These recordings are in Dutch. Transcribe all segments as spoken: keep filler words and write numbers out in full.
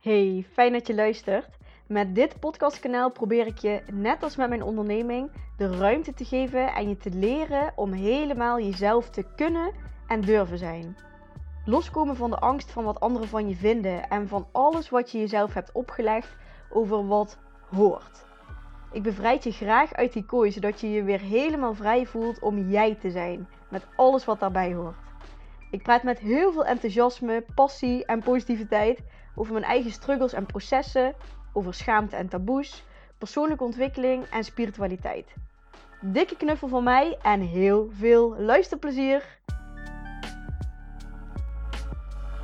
Hey, fijn dat je luistert. Met dit podcastkanaal probeer ik je, net als met mijn onderneming, de ruimte te geven en je te leren om helemaal jezelf te kunnen en durven zijn. Loskomen van de angst van wat anderen van je vinden en van alles wat je jezelf hebt opgelegd over wat hoort. Ik bevrijd je graag uit die kooi, zodat je je weer helemaal vrij voelt om jij te zijn, met alles wat daarbij hoort. Ik praat met heel veel enthousiasme, passie en positiviteit over mijn eigen struggles en processen, over schaamte en taboes, persoonlijke ontwikkeling en spiritualiteit. Dikke knuffel van mij en heel veel luisterplezier!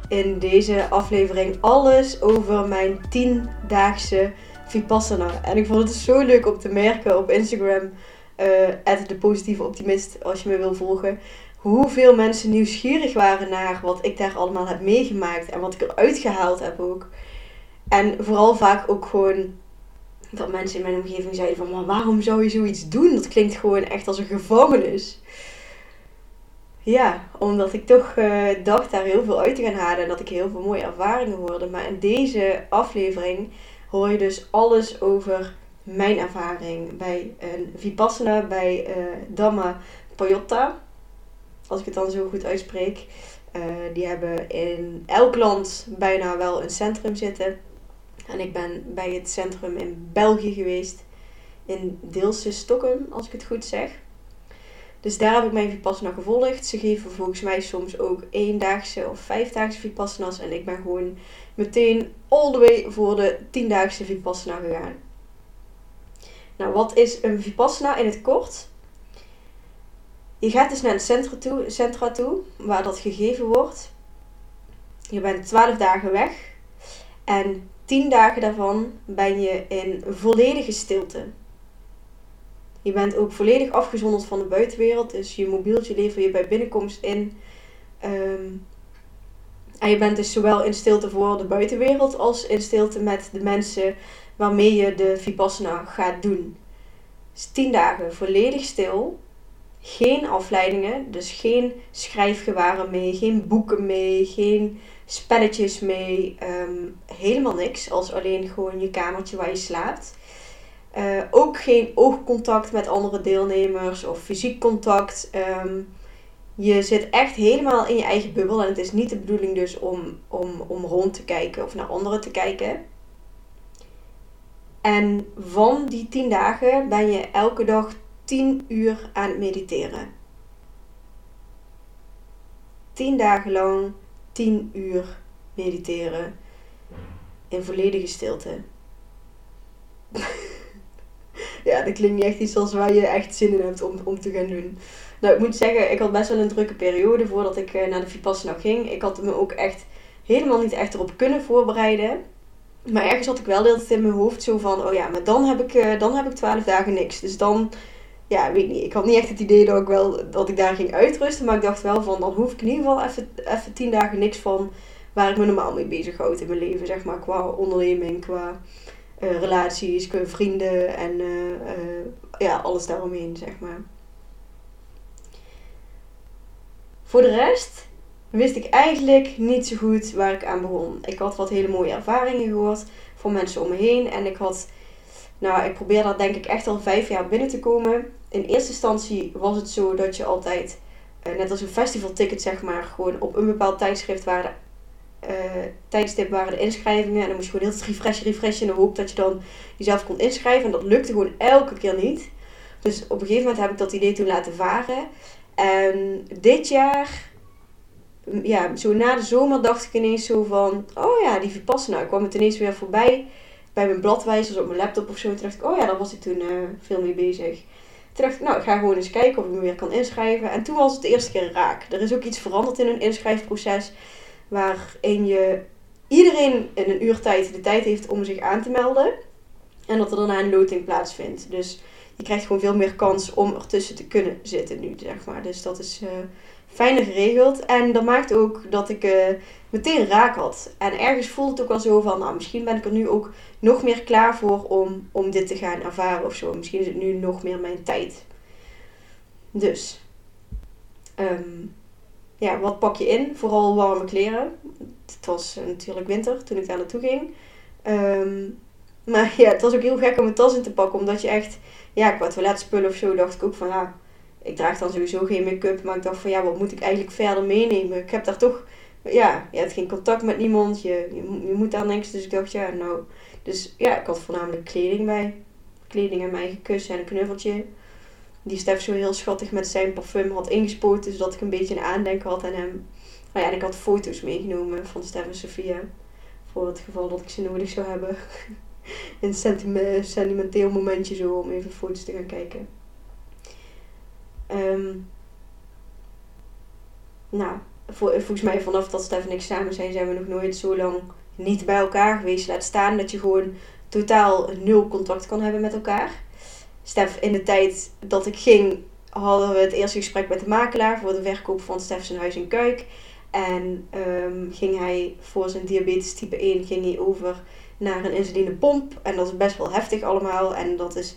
In deze aflevering alles over mijn tiendaagse Vipassana. En ik vond het zo leuk om te merken op Instagram, at uh, De Positieve Optimist, als je me wil volgen, hoeveel mensen nieuwsgierig waren naar wat ik daar allemaal heb meegemaakt en wat ik eruit gehaald heb ook. En vooral vaak ook gewoon dat mensen in mijn omgeving zeiden van, maar waarom zou je zoiets doen? Dat klinkt gewoon echt als een gevangenis. Ja, omdat ik toch uh, dacht daar heel veel uit te gaan halen en dat ik heel veel mooie ervaringen hoorde. Maar in deze aflevering hoor je dus alles over mijn ervaring bij een Vipassana, bij uh, Dhamma Pajotta. Als ik het dan zo goed uitspreek. Uh, die hebben in elk land bijna wel een centrum zitten. En ik ben bij het centrum in België geweest. In Deelse Stokken, als ik het goed zeg. Dus daar heb ik mijn Vipassana gevolgd. Ze geven volgens mij soms ook eendaagse of vijfdaagse Vipassanas. En ik ben gewoon meteen all the way voor de tiendaagse Vipassana gegaan. Nou, wat is een Vipassana in het kort? Je gaat dus naar het centra toe, centra toe, waar dat gegeven wordt. Je bent twaalf dagen weg. En tien dagen daarvan ben je in volledige stilte. Je bent ook volledig afgezonderd van de buitenwereld. Dus je mobieltje lever je bij binnenkomst in. Um, en je bent dus zowel in stilte voor de buitenwereld als in stilte met de mensen waarmee je de Vipassana gaat doen. Dus tien dagen volledig stil. Geen afleidingen, dus geen schrijfgewaren mee, geen boeken mee, geen spelletjes mee. Um, helemaal niks, als alleen gewoon je kamertje waar je slaapt. Uh, ook geen oogcontact met andere deelnemers of fysiek contact. Um, je zit echt helemaal in je eigen bubbel en het is niet de bedoeling dus om, om, om rond te kijken of naar anderen te kijken. En van die tien dagen ben je elke dag tien uur aan het mediteren. tien dagen lang, tien uur mediteren. In volledige stilte. Ja, dat klinkt niet echt iets als waar je echt zin in hebt om, om te gaan doen. Nou, ik moet zeggen, ik had best wel een drukke periode voordat ik naar de Vipassana ging. Ik had me ook echt helemaal niet echt erop kunnen voorbereiden. Maar ergens had ik wel de hele tijd in mijn hoofd zo van, oh ja, maar dan heb ik, dan heb ik twaalf dagen niks. Dus dan... Ja, weet niet. Ik had niet echt het idee dat ik, wel, dat ik daar ging uitrusten. Maar ik dacht wel van, dan hoef ik in ieder geval even, even tien dagen niks van waar ik me normaal mee bezighoud in mijn leven. Zeg maar qua onderneming, qua uh, relaties, qua vrienden en uh, uh, ja, alles daaromheen, zeg maar. Voor de rest wist ik eigenlijk niet zo goed waar ik aan begon. Ik had wat hele mooie ervaringen gehoord van mensen om me heen en ik had... Nou, ik probeer daar denk ik echt al vijf jaar binnen te komen. In eerste instantie was het zo dat je altijd, eh, net als een festivalticket zeg maar, gewoon op een bepaald tijdschrift waren, eh, tijdstip waren de inschrijvingen. En dan moest je gewoon heel het refreshen, refreshen in de hoop dat je dan jezelf kon inschrijven. En dat lukte gewoon elke keer niet. Dus op een gegeven moment heb ik dat idee toen laten varen. En dit jaar, ja, zo na de zomer dacht ik ineens zo van, oh ja, die Vipassana. Ik kwam het ineens weer voorbij. Bij mijn bladwijzers op mijn laptop of zo. Toen dacht ik, oh ja, daar was ik toen uh, veel mee bezig. Toen dacht ik, nou, ik ga gewoon eens kijken of ik me weer kan inschrijven. En toen was het de eerste keer raak. Er is ook iets veranderd in een inschrijfproces. Waarin je iedereen in een uur tijd de tijd heeft om zich aan te melden. En dat er daarna een loting plaatsvindt. Dus je krijgt gewoon veel meer kans om ertussen te kunnen zitten nu, zeg maar. Dus dat is uh, fijner geregeld. En dat maakt ook dat ik uh, meteen raak had. En ergens voelde het ook wel zo van, nou, misschien ben ik er nu ook nog meer klaar voor om, om dit te gaan ervaren of zo. Misschien is het nu nog meer mijn tijd. Dus, um, ja, wat pak je in? Vooral warme kleren. Het was natuurlijk winter toen ik daar naartoe ging. Um, maar ja, het was ook heel gek om mijn tas in te pakken. Omdat je echt, ja, qua toiletspullen of zo, dacht ik ook van ja, ik draag dan sowieso geen make-up. Maar ik dacht van ja, wat moet ik eigenlijk verder meenemen? Ik heb daar toch, ja, je hebt geen contact met niemand. Je, je, je moet daar niks. Dus ik dacht ja, nou. Dus ja, ik had voornamelijk kleding bij. Kleding en mijn eigen kus en een knuffeltje. Die Stef zo heel schattig met zijn parfum had ingespoten. Zodat ik een beetje een aandenken had aan hem. Maar ja, en ik had foto's meegenomen van Stef en Sophia. Voor het geval dat ik ze nodig zou hebben. Een sentiment, sentimenteel momentje zo om even foto's te gaan kijken. Um, nou, vol, volgens mij vanaf dat Stef en ik samen zijn, zijn we nog nooit zo lang niet bij elkaar geweest. Laat staan dat je gewoon totaal nul contact kan hebben met elkaar. Stef, in de tijd dat ik ging, hadden we het eerste gesprek met de makelaar voor de verkoop van Stef zijn huis in Kuik. En um, ging hij voor zijn diabetes type één ging hij over naar een insulinepomp. En dat is best wel heftig allemaal. En dat is,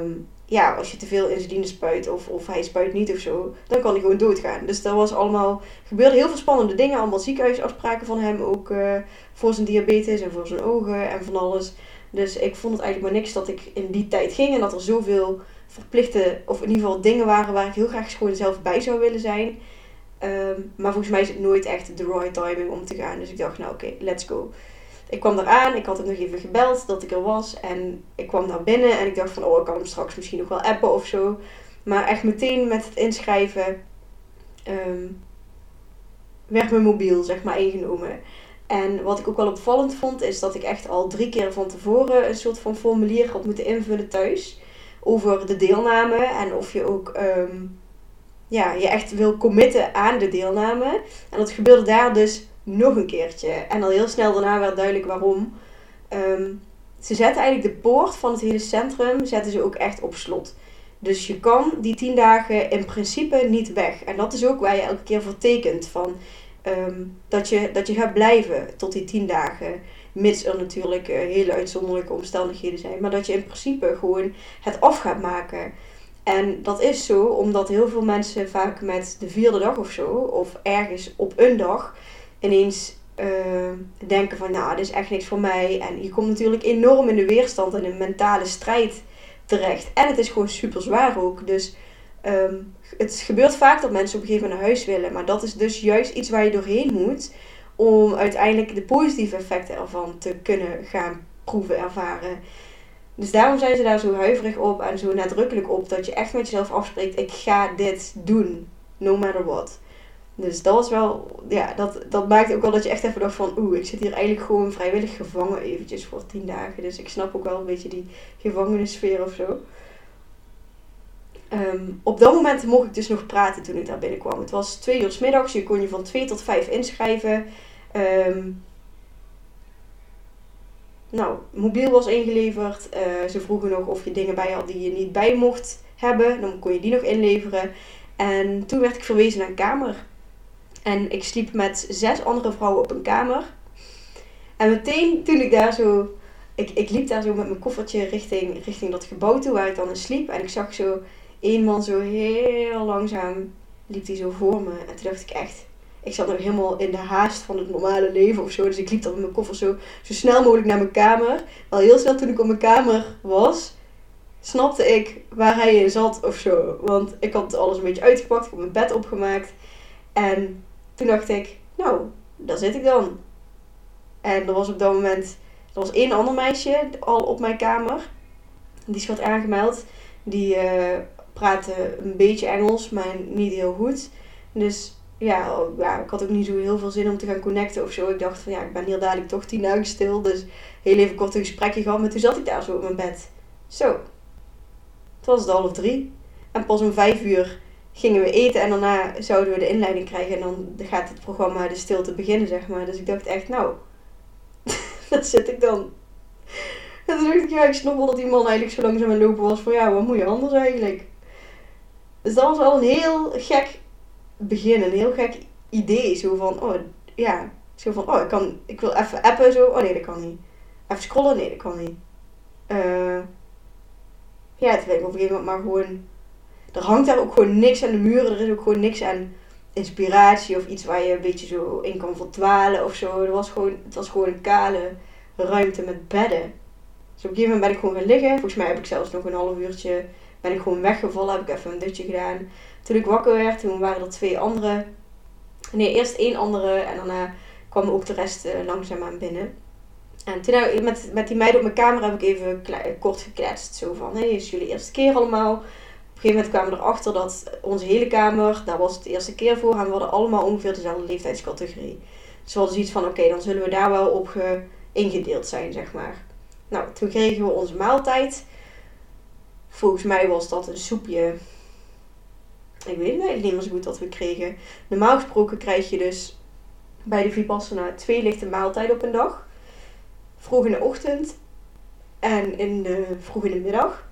um, ja, als je te veel insuline spuit of, of hij spuit niet of zo, dan kan hij gewoon doodgaan. Dus er was allemaal, gebeurde heel veel spannende dingen. Allemaal ziekenhuisafspraken van hem ook uh, voor zijn diabetes en voor zijn ogen en van alles. Dus ik vond het eigenlijk maar niks dat ik in die tijd ging. En dat er zoveel verplichte, of in ieder geval dingen waren waar ik heel graag gewoon zelf bij zou willen zijn. Um, maar volgens mij is het nooit echt de right timing om te gaan. Dus ik dacht, nou oké, okay, let's go. Ik kwam eraan, ik had hem nog even gebeld dat ik er was. En ik kwam daar binnen en ik dacht van, oh, ik kan hem straks misschien nog wel appen of zo. Maar echt meteen met het inschrijven um, werd mijn mobiel, zeg maar, ingenomen. En wat ik ook wel opvallend vond, is dat ik echt al drie keer van tevoren een soort van formulier had moeten invullen thuis. Over de deelname en of je ook um, ja, je echt wil committen aan de deelname. En dat gebeurde daar dus nog een keertje. En al heel snel daarna werd duidelijk waarom. Um, ze zetten eigenlijk de poort van het hele centrum zetten ze ook echt op slot. Dus je kan die tien dagen in principe niet weg. En dat is ook waar je elke keer voor tekent van... Um, dat, je, dat je gaat blijven tot die tien dagen. Mits er natuurlijk uh, hele uitzonderlijke omstandigheden zijn. Maar dat je in principe gewoon het af gaat maken. En dat is zo omdat heel veel mensen vaak met de vierde dag of zo. Of ergens op een dag. Ineens uh, denken van nou, dit is echt niks voor mij. En je komt natuurlijk enorm in de weerstand en een mentale strijd terecht. En het is gewoon super zwaar ook. Dus... Um, het gebeurt vaak dat mensen op een gegeven moment naar huis willen. Maar dat is dus juist iets waar je doorheen moet. Om uiteindelijk de positieve effecten ervan te kunnen gaan proeven, ervaren. Dus daarom zijn ze daar zo huiverig op en zo nadrukkelijk op. Dat je echt met jezelf afspreekt. Ik ga dit doen. No matter what. Dus dat was wel... Ja, dat, dat maakt ook wel dat je echt even dacht van... Oeh, ik zit hier eigenlijk gewoon vrijwillig gevangen eventjes voor tien dagen. Dus ik snap ook wel een beetje die gevangenissfeer of zo. Um, op dat moment mocht ik dus nog praten toen ik daar binnenkwam. Het was twee uur 's middags. Je kon je van twee tot vijf inschrijven. Um, nou, mobiel was ingeleverd. Uh, ze vroegen nog of je dingen bij had die je niet bij mocht hebben. Dan kon je die nog inleveren. En toen werd ik verwezen naar een kamer. En ik sliep met zes andere vrouwen op een kamer. En meteen toen ik daar zo... Ik, ik liep daar zo met mijn koffertje richting, richting dat gebouw toe waar ik dan in sliep. En ik zag zo... Eén man zo heel langzaam liep die zo voor me. En toen dacht ik echt... Ik zat nog helemaal in de haast van het normale leven of zo. Dus ik liep dan met mijn koffer zo, zo snel mogelijk naar mijn kamer. Al heel snel toen ik op mijn kamer was... Snapte ik waar hij in zat of zo. Want ik had alles een beetje uitgepakt. Ik had mijn bed opgemaakt. En toen dacht ik... Nou, daar zit ik dan. En er was op dat moment... Er was één ander meisje al op mijn kamer. Die schat aangemeld. Die... Uh, praatte een beetje Engels, maar niet heel goed. Dus ja, ja, ik had ook niet zo heel veel zin om te gaan connecten of zo. Ik dacht van ja, ik ben heel dadelijk toch tien dagen stil. Dus heel even kort een gesprekje gehad. Maar toen zat ik daar zo op mijn bed. Zo. Toen was het half drie. En pas om vijf uur gingen we eten. En daarna zouden we de inleiding krijgen. En dan gaat het programma De Stilte beginnen, zeg maar. Dus ik dacht echt, nou, dat zit ik dan. En toen dacht ik, ja, ik snap wel dat die man eigenlijk zo langzaam aan het lopen was. Van ja, wat moet je anders eigenlijk? Dus dat was wel een heel gek begin, een heel gek idee. Zo van, oh ja, zo van, oh ik, kan, ik wil even appen zo. Oh nee, dat kan niet. Even scrollen, nee, dat kan niet. Uh, ja, het weet ik op een gegeven moment, maar gewoon, er hangt daar ook gewoon niks aan de muren. Er is ook gewoon niks aan inspiratie of iets waar je een beetje zo in kan verdwalen of zo. Het was gewoon, het was gewoon een kale ruimte met bedden. Dus op een gegeven moment ben ik gewoon gaan liggen. Volgens mij heb ik zelfs nog een half uurtje, ben ik gewoon weggevallen, heb ik even een dutje gedaan. Toen ik wakker werd, toen waren er twee andere. Nee, eerst één andere en daarna kwam ook de rest uh, langzaamaan binnen. En toen heb ik met, met die meid op mijn kamer heb ik even kle- kort gekletst. Zo van, hé, hey, is jullie eerste keer allemaal? Op een gegeven moment kwamen we erachter dat onze hele kamer, daar was het de eerste keer voor. En we hadden allemaal ongeveer dezelfde leeftijdscategorie. Dus we hadden zoiets van, oké, okay, dan zullen we daar wel op ge- ingedeeld zijn, zeg maar. Nou, toen kregen we onze maaltijd. Volgens mij was dat een soepje. Ik weet het eigenlijk niet meer zo goed wat we kregen. Normaal gesproken krijg je dus bij de Vipassana twee lichte maaltijden op een dag. Vroeg in de ochtend en in de, vroeg in de middag.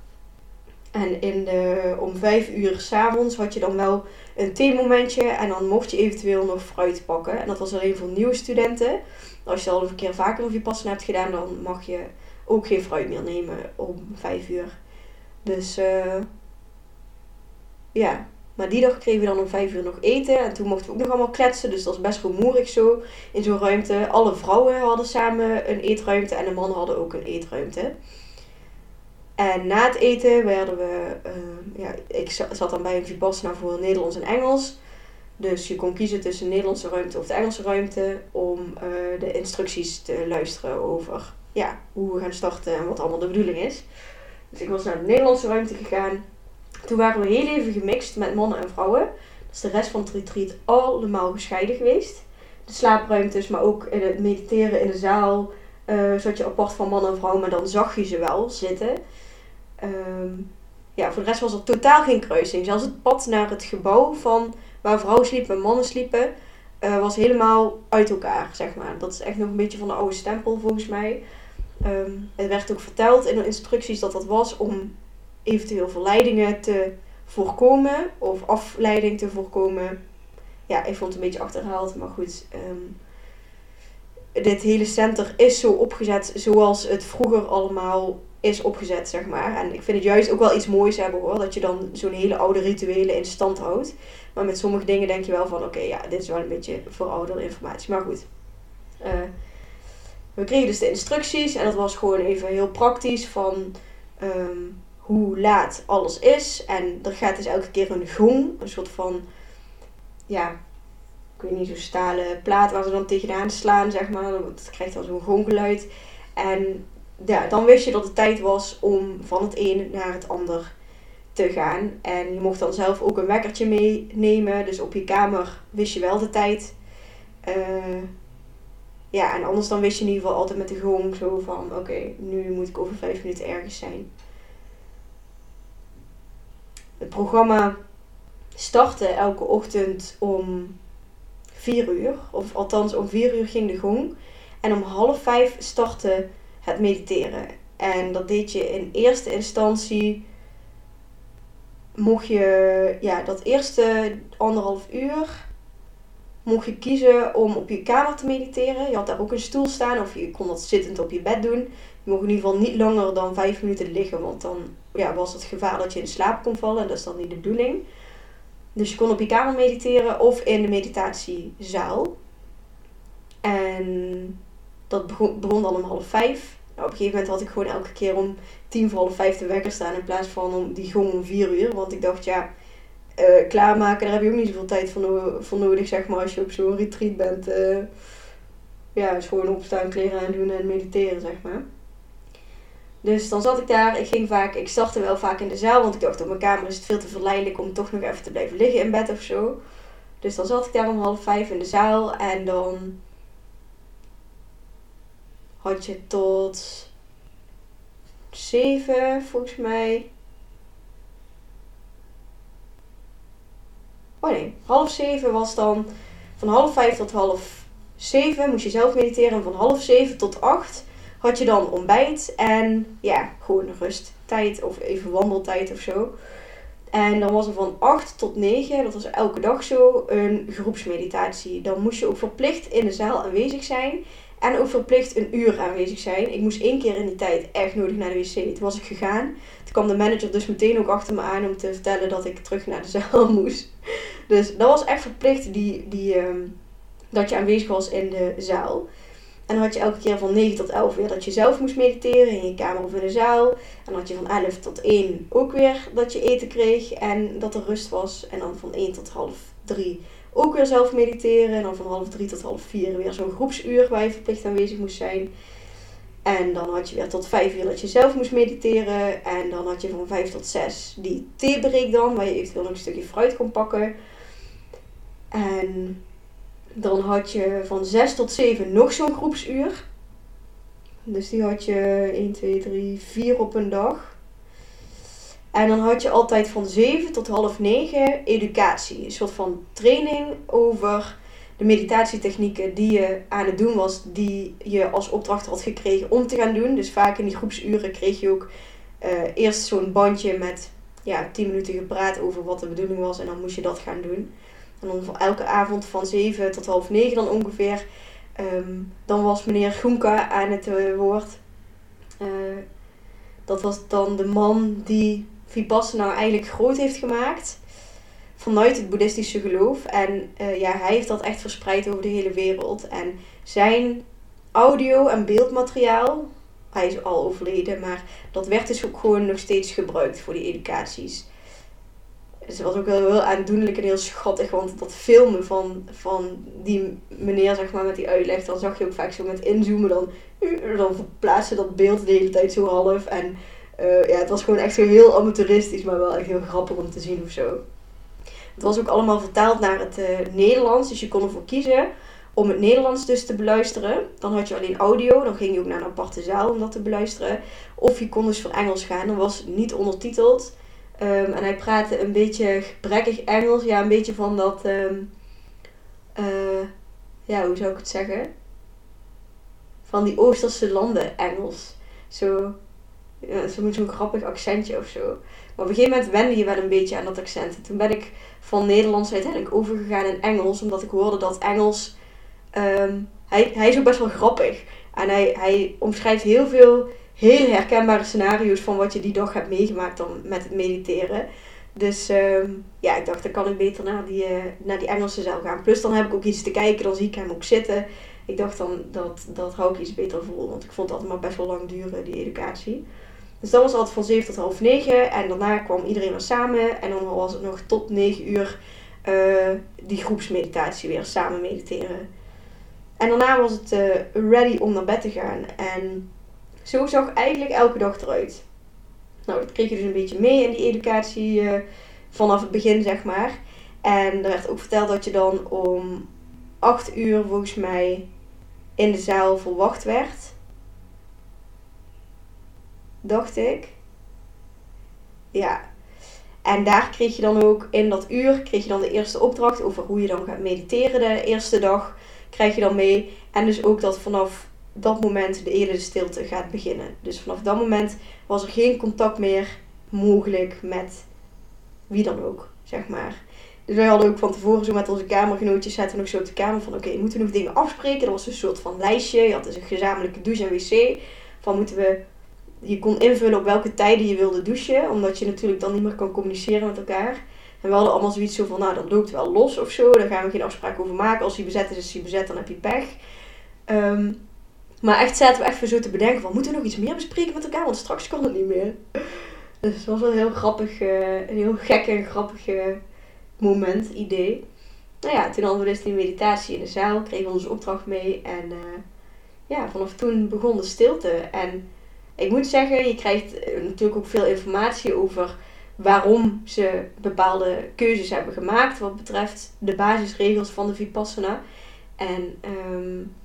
En in de, om vijf uur 's avonds had je dan wel een theemomentje. En dan mocht je eventueel nog fruit pakken. En dat was alleen voor nieuwe studenten. Als je al een keer vaker een Vipassana hebt gedaan, dan mag je ook geen fruit meer nemen om vijf uur. Dus uh, ja, maar die dag kregen we dan om vijf uur nog eten. En toen mochten we ook nog allemaal kletsen. Dus dat was best rumoerig zo in zo'n ruimte. Alle vrouwen hadden samen een eetruimte en de mannen hadden ook een eetruimte. En na het eten werden we, uh, ja, ik zat dan bij een Vipassana voor Nederlands en Engels. Dus je kon kiezen tussen de Nederlandse ruimte of de Engelse ruimte om uh, de instructies te luisteren over ja, hoe we gaan starten en wat allemaal de bedoeling is. Dus ik was naar de Nederlandse ruimte gegaan. Toen waren we heel even gemixt met mannen en vrouwen. Dus de rest van het retreat allemaal gescheiden geweest. De slaapruimtes, maar ook in het mediteren in de zaal uh, zat je apart van mannen en vrouwen, maar dan zag je ze wel zitten. Um, ja, voor de rest was er totaal geen kruising. Zelfs het pad naar het gebouw van waar vrouwen sliepen en mannen sliepen, uh, was helemaal uit elkaar, zeg maar. Dat is echt nog een beetje van de oude stempel, volgens mij. Um, het werd ook verteld in de instructies dat dat was om eventueel verleidingen te voorkomen of afleiding te voorkomen. Ja, ik vond het een beetje achterhaald, maar goed. Um, dit hele center is zo opgezet zoals het vroeger allemaal is opgezet, zeg maar. En ik vind het juist ook wel iets moois hebben, hoor. Dat je dan zo'n hele oude rituelen in stand houdt. Maar met sommige dingen denk je wel van, oké, okay, ja, dit is wel een beetje verouderde informatie. Maar goed. Uh, we kregen dus de instructies. En dat was gewoon even heel praktisch van um, hoe laat alles is. En er gaat dus elke keer een gong. Een soort van, ja, ik weet niet, zo'n stalen plaat waar ze dan tegenaan slaan, zeg maar. Dat krijgt dan zo'n gonggeluid. En ja, dan wist je dat het tijd was om van het een naar het ander te gaan. En je mocht dan zelf ook een wekkertje meenemen. Dus op je kamer wist je wel de tijd. Uh, ja, en anders dan wist je in ieder geval altijd met de gong zo van, oké, okay, nu moet ik over vijf minuten ergens zijn. Het programma startte elke ochtend om vier uur. Of althans, om vier uur ging de gong. En om half vijf startte het mediteren. En dat deed je in eerste instantie. Mocht je, ja, dat eerste anderhalf uur, mocht je kiezen om op je kamer te mediteren. Je had daar ook een stoel staan of je kon dat zittend op je bed doen. Je mocht in ieder geval niet langer dan vijf minuten liggen, want dan ja, was het gevaar dat je in slaap kon vallen. En dat is dan niet de bedoeling. Dus je kon op je kamer mediteren of in de meditatiezaal. En dat begon, begon dan om half vijf. Nou, op een gegeven moment had ik gewoon elke keer om tien voor half vijf de wekker staan. In plaats van om die gong om vier uur. Want ik dacht, ja, uh, klaarmaken, daar heb je ook niet zoveel tijd voor, no- voor nodig. Zeg maar, als je op zo'n retreat bent. Uh, ja, is gewoon opstaan, kleren aandoen en mediteren, zeg maar. Dus dan zat ik daar. Ik ging vaak, ik startte wel vaak in de zaal. Want ik dacht, op mijn kamer is het veel te verleidelijk om toch nog even te blijven liggen in bed of zo. Dus dan zat ik daar om half vijf in de zaal. En dan had je tot zeven, volgens mij. Oh nee, half zeven was dan. Van half vijf tot half zeven moest je zelf mediteren. En van half zeven tot acht had je dan ontbijt. En ja, gewoon rusttijd of even wandeltijd of zo. En dan was er van acht tot negen, dat was elke dag zo, een groepsmeditatie. Dan moest je ook verplicht in de zaal aanwezig zijn. En ook verplicht een uur aanwezig zijn. Ik moest één keer in die tijd echt nodig naar de wc. Toen was ik gegaan. Toen kwam de manager dus meteen ook achter me aan om te vertellen dat ik terug naar de zaal moest. Dus dat was echt verplicht die, die, um, dat je aanwezig was in de zaal. En dan had je elke keer van negen tot elf weer dat je zelf moest mediteren in je kamer of in de zaal. En dan had je van elf tot één ook weer dat je eten kreeg en dat er rust was. En dan van één tot half drie ook weer zelf mediteren. En dan van half drie tot half vier weer zo'n groepsuur waar je verplicht aanwezig moest zijn. En dan had je weer tot vijf uur dat je zelf moest mediteren. En dan had je van vijf tot zes die theebreak dan, waar je eventueel nog een stukje fruit kon pakken. En dan had je van zes tot zeven nog zo'n groepsuur. Dus die had je één, twee, drie, vier op een dag. En dan had je altijd van zeven tot half negen educatie. Een soort van training over de meditatietechnieken die je aan het doen was. Die je als opdracht had gekregen om te gaan doen. Dus vaak in die groepsuren kreeg je ook uh, eerst zo'n bandje met ja, tien minuten gepraat over wat de bedoeling was. En dan moest je dat gaan doen. En dan elke avond van zeven tot half negen dan ongeveer. Um, dan was meneer Goenka aan het uh, woord. Uh, dat was dan de man die Vipassana eigenlijk groot heeft gemaakt. Vanuit het boeddhistische geloof. En uh, ja, hij heeft dat echt verspreid over de hele wereld. En zijn audio- en beeldmateriaal. Hij is al overleden. Maar dat werd dus ook gewoon nog steeds gebruikt voor die educaties. Ze was ook heel, heel aandoenlijk en heel schattig. Want dat filmen van, van die meneer, zeg maar, met die uitleg. Dan zag je ook vaak zo met inzoomen. Dan, dan verplaatsen dat beeld de hele tijd zo half. En uh, ja, het was gewoon echt zo heel amateuristisch. Maar wel echt heel grappig om te zien of zo. Het was ook allemaal vertaald naar het uh, Nederlands. Dus je kon ervoor kiezen om het Nederlands dus te beluisteren. Dan had je alleen audio. Dan ging je ook naar een aparte zaal om dat te beluisteren. Of je kon dus voor Engels gaan. Dan was het niet ondertiteld. Um, en hij praatte een beetje gebrekkig Engels. Ja, een beetje van dat... Um, uh, ja, hoe zou ik het zeggen? Van die Oosterse landen Engels. Zo, ja, zo met zo'n grappig accentje of zo. Maar op een gegeven moment wende je wel een beetje aan dat accent. Toen ben ik van Nederlands uiteindelijk overgegaan in Engels. Omdat ik hoorde dat Engels... Um, hij, hij is ook best wel grappig. En hij, hij omschrijft heel veel... heel herkenbare scenario's van wat je die dag hebt meegemaakt dan met het mediteren. Dus um, ja, ik dacht, dan kan ik beter naar die, uh, naar die Engelse zaal gaan. Plus dan heb ik ook iets te kijken, dan zie ik hem ook zitten. Ik dacht dan, dat, dat hou ik iets beter vol, want ik vond het altijd maar best wel lang duren, die educatie. Dus dan was het altijd van zeven tot half negen en daarna kwam iedereen weer samen. En dan was het nog tot negen uur uh, die groepsmeditatie weer, samen mediteren. En daarna was het uh, ready om naar bed te gaan en... Zo zag eigenlijk elke dag eruit. Nou, dat kreeg je dus een beetje mee in die educatie uh, vanaf het begin, zeg maar. En er werd ook verteld dat je dan om acht uur volgens mij in de zaal verwacht werd. Dacht ik. Ja. En daar kreeg je dan ook in dat uur kreeg je dan de eerste opdracht over hoe je dan gaat mediteren. De eerste dag krijg je dan mee. En dus ook dat vanaf... dat moment de hele stilte gaat beginnen. Dus vanaf dat moment was er geen contact meer mogelijk met wie dan ook, zeg maar. Dus wij hadden ook van tevoren zo met onze kamergenootjes zaten we nog zo op de kamer van oké, okay, moeten we nog dingen afspreken? Dat was een soort van lijstje. Je had dus een gezamenlijke douche en wc. Van moeten we, je kon invullen op welke tijden je wilde douchen, omdat je natuurlijk dan niet meer kan communiceren met elkaar. En we hadden allemaal zoiets zo van nou, dat loopt wel los of zo. Daar gaan we geen afspraak over maken. Als hij bezet is, is hij bezet, dan heb je pech. Um, Maar echt zaten we echt weer zo te bedenken van... moeten we nog iets meer bespreken met elkaar? Want straks kan het niet meer. Dus het was wel een heel grappig... een heel gek en grappig moment, idee. Nou ja, toen hadden we dus die meditatie in de zaal. Kregen we onze opdracht mee. En uh, ja, vanaf toen begon de stilte. En ik moet zeggen, je krijgt natuurlijk ook veel informatie over... waarom ze bepaalde keuzes hebben gemaakt... wat betreft de basisregels van de Vipassana. En... Um,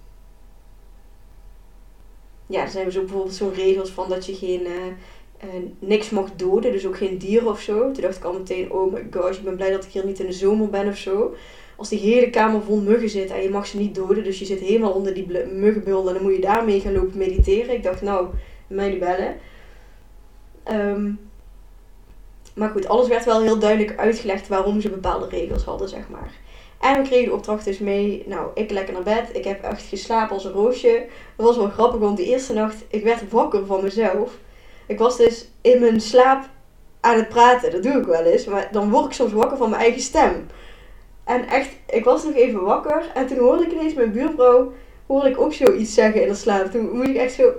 ja, er zijn dus ook bijvoorbeeld zo'n regels van dat je geen, uh, uh, niks mag doden, dus ook geen dieren of zo. Toen dacht ik al meteen, oh my gosh, ik ben blij dat ik hier niet in de zomer ben of zo. Als die hele kamer vol muggen zit en je mag ze niet doden, dus je zit helemaal onder die bl- muggenbulden en dan moet je daarmee gaan lopen mediteren. Ik dacht, nou, mij die bellen. Um, maar goed, alles werd wel heel duidelijk uitgelegd waarom ze bepaalde regels hadden, zeg maar. En we kregen de opdracht dus mee. Nou, ik lekker naar bed. Ik heb echt geslapen als een roosje. Dat was wel grappig, want de eerste nacht... ik werd wakker van mezelf. Ik was dus in mijn slaap aan het praten. Dat doe ik wel eens. Maar dan word ik soms wakker van mijn eigen stem. En echt, ik was nog even wakker. En toen hoorde ik ineens mijn buurvrouw, hoorde ik ook zoiets zeggen in de slaap. Toen moest ik echt zo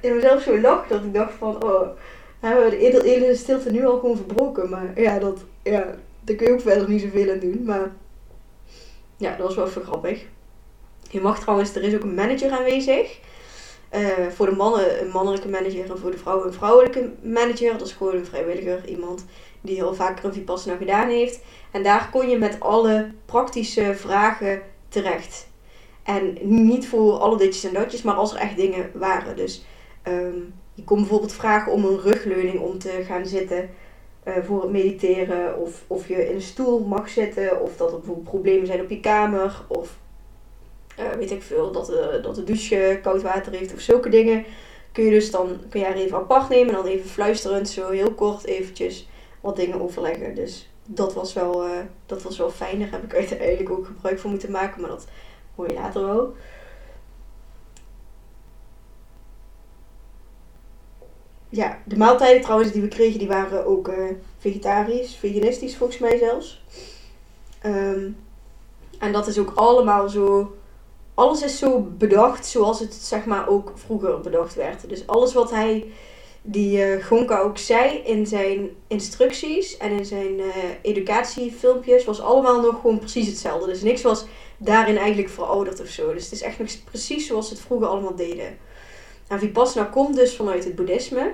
in mezelf zo lachen dat ik dacht van, oh, hebben we de eeuwige stilte nu al gewoon verbroken. Maar ja, dat, ja, daar kun je ook verder niet zoveel aan doen. Maar ja, dat was wel even grappig. Je mag trouwens, er is ook een manager aanwezig. Uh, voor de mannen een mannelijke manager en voor de vrouwen een vrouwelijke manager. Dat is gewoon een vrijwilliger, iemand die heel vaak een Vipassana gedaan heeft. En daar kon je met alle praktische vragen terecht. En niet voor alle ditjes en datjes, maar als er echt dingen waren. Dus um, je kon bijvoorbeeld vragen om een rugleuning om te gaan zitten uh, voor het mediteren. Of, of je in een stoel mag zitten, of dat er bijvoorbeeld problemen zijn op je kamer. Of Uh, weet ik veel, dat de, dat de douche koud water heeft of zulke dingen. Kun je dus dan, kun je haar even apart nemen en dan even fluisterend zo heel kort eventjes wat dingen overleggen. Dus dat was wel, uh, dat was wel fijn. Daar heb ik uiteindelijk ook gebruik van moeten maken, maar dat hoor je later wel. Ja, de maaltijden trouwens die we kregen, die waren ook uh, vegetarisch, veganistisch volgens mij zelfs. Um, en dat is ook allemaal zo... Alles is zo bedacht zoals het zeg maar ook vroeger bedacht werd. Dus alles wat hij, die uh, Goenka ook zei in zijn instructies en in zijn uh, educatiefilmpjes, was allemaal nog gewoon precies hetzelfde. Dus niks was daarin eigenlijk verouderd of zo. Dus het is echt nog precies zoals het vroeger allemaal deden. En Vipassana komt dus vanuit het boeddhisme.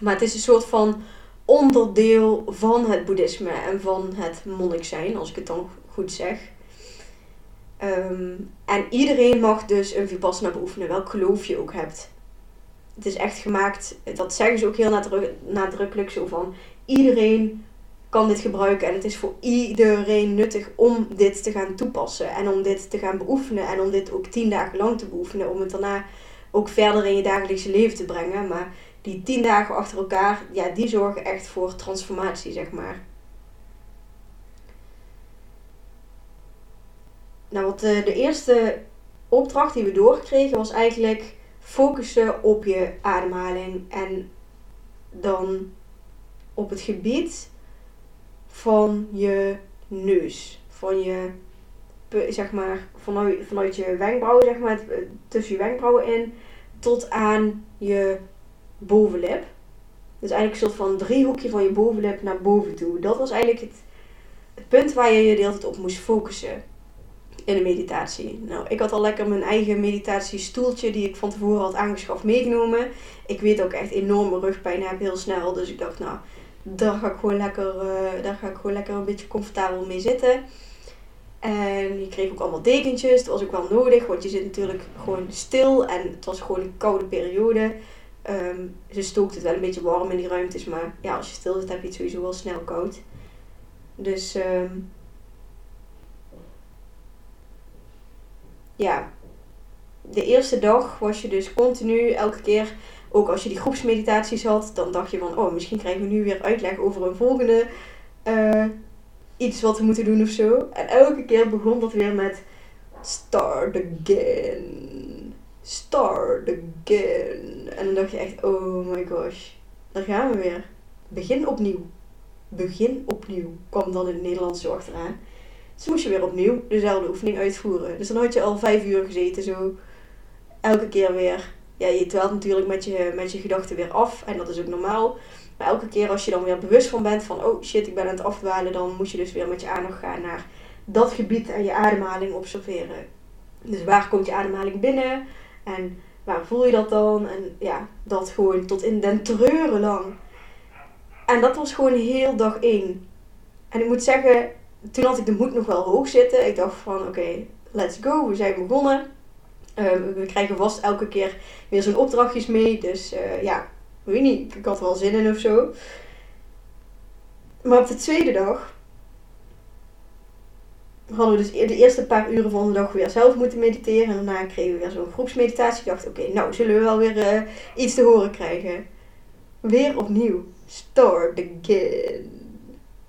Maar het is een soort van onderdeel van het boeddhisme en van het monnik zijn, als ik het dan goed zeg. Um, en iedereen mag dus een Vipassana beoefenen, welk geloof je ook hebt. Het is echt gemaakt, dat zeggen ze ook heel nadruk, nadrukkelijk zo van, iedereen kan dit gebruiken en het is voor iedereen nuttig om dit te gaan toepassen en om dit te gaan beoefenen en om dit ook tien dagen lang te beoefenen, om het daarna ook verder in je dagelijkse leven te brengen. Maar die tien dagen achter elkaar, ja, die zorgen echt voor transformatie, zeg maar. Nou, wat de, de eerste opdracht die we doorkregen was eigenlijk focussen op je ademhaling. En dan op het gebied van je neus. Van je, zeg maar, vanuit, vanuit je wenkbrauwen, zeg maar, tussen je wenkbrauwen in, tot aan je bovenlip. Dus eigenlijk een soort van driehoekje van je bovenlip naar boven toe. Dat was eigenlijk het, het punt waar je je de hele tijd op moest focussen. In de meditatie. Nou, ik had al lekker mijn eigen meditatiestoeltje die ik van tevoren had aangeschaft meegenomen. Ik weet ook echt enorme rugpijn heb heel snel. Dus ik dacht, nou, daar ga ik gewoon lekker, uh, daar ga ik gewoon lekker een beetje comfortabel mee zitten. En je kreeg ook allemaal dekentjes. Dat was ook wel nodig, want je zit natuurlijk gewoon stil. En het was gewoon een koude periode. Um, ze stookt het wel een beetje warm in die ruimtes. Maar ja, als je stil zit heb je het sowieso wel snel koud. Dus... Um, Ja, de eerste dag was je dus continu, elke keer, ook als je die groepsmeditaties had, dan dacht je van, oh, misschien krijgen we nu weer uitleg over een volgende uh, iets wat we moeten doen of zo. En elke keer begon dat weer met start again, start again. En dan dacht je echt, oh my gosh, daar gaan we weer. Begin opnieuw, begin opnieuw, kwam dan in het Nederlands zo achteraan. Dus moest je weer opnieuw dezelfde oefening uitvoeren. Dus dan had je al vijf uur gezeten zo. Elke keer weer. Ja, je dwaalt natuurlijk met je, met je gedachten weer af. En dat is ook normaal. Maar elke keer als je dan weer bewust van bent van... Oh shit, ik ben aan het afdwalen. Dan moet je dus weer met je aandacht gaan naar dat gebied. En je ademhaling observeren. Dus waar komt je ademhaling binnen? En waar voel je dat dan? En ja, dat gewoon tot in den treuren lang. En dat was gewoon heel dag één. En ik moet zeggen... Toen had ik de moed nog wel hoog zitten. Ik dacht van oké, okay, let's go. We zijn begonnen. Uh, we krijgen vast elke keer weer zo'n opdrachtjes mee. Dus uh, ja, weet niet. Ik had er wel zin in of zo. Maar op de tweede dag... hadden we dus de eerste paar uren van de dag weer zelf moeten mediteren. En daarna kregen we weer zo'n groepsmeditatie. Ik dacht oké, okay, nou zullen we wel weer uh, iets te horen krijgen. Weer opnieuw. Start again.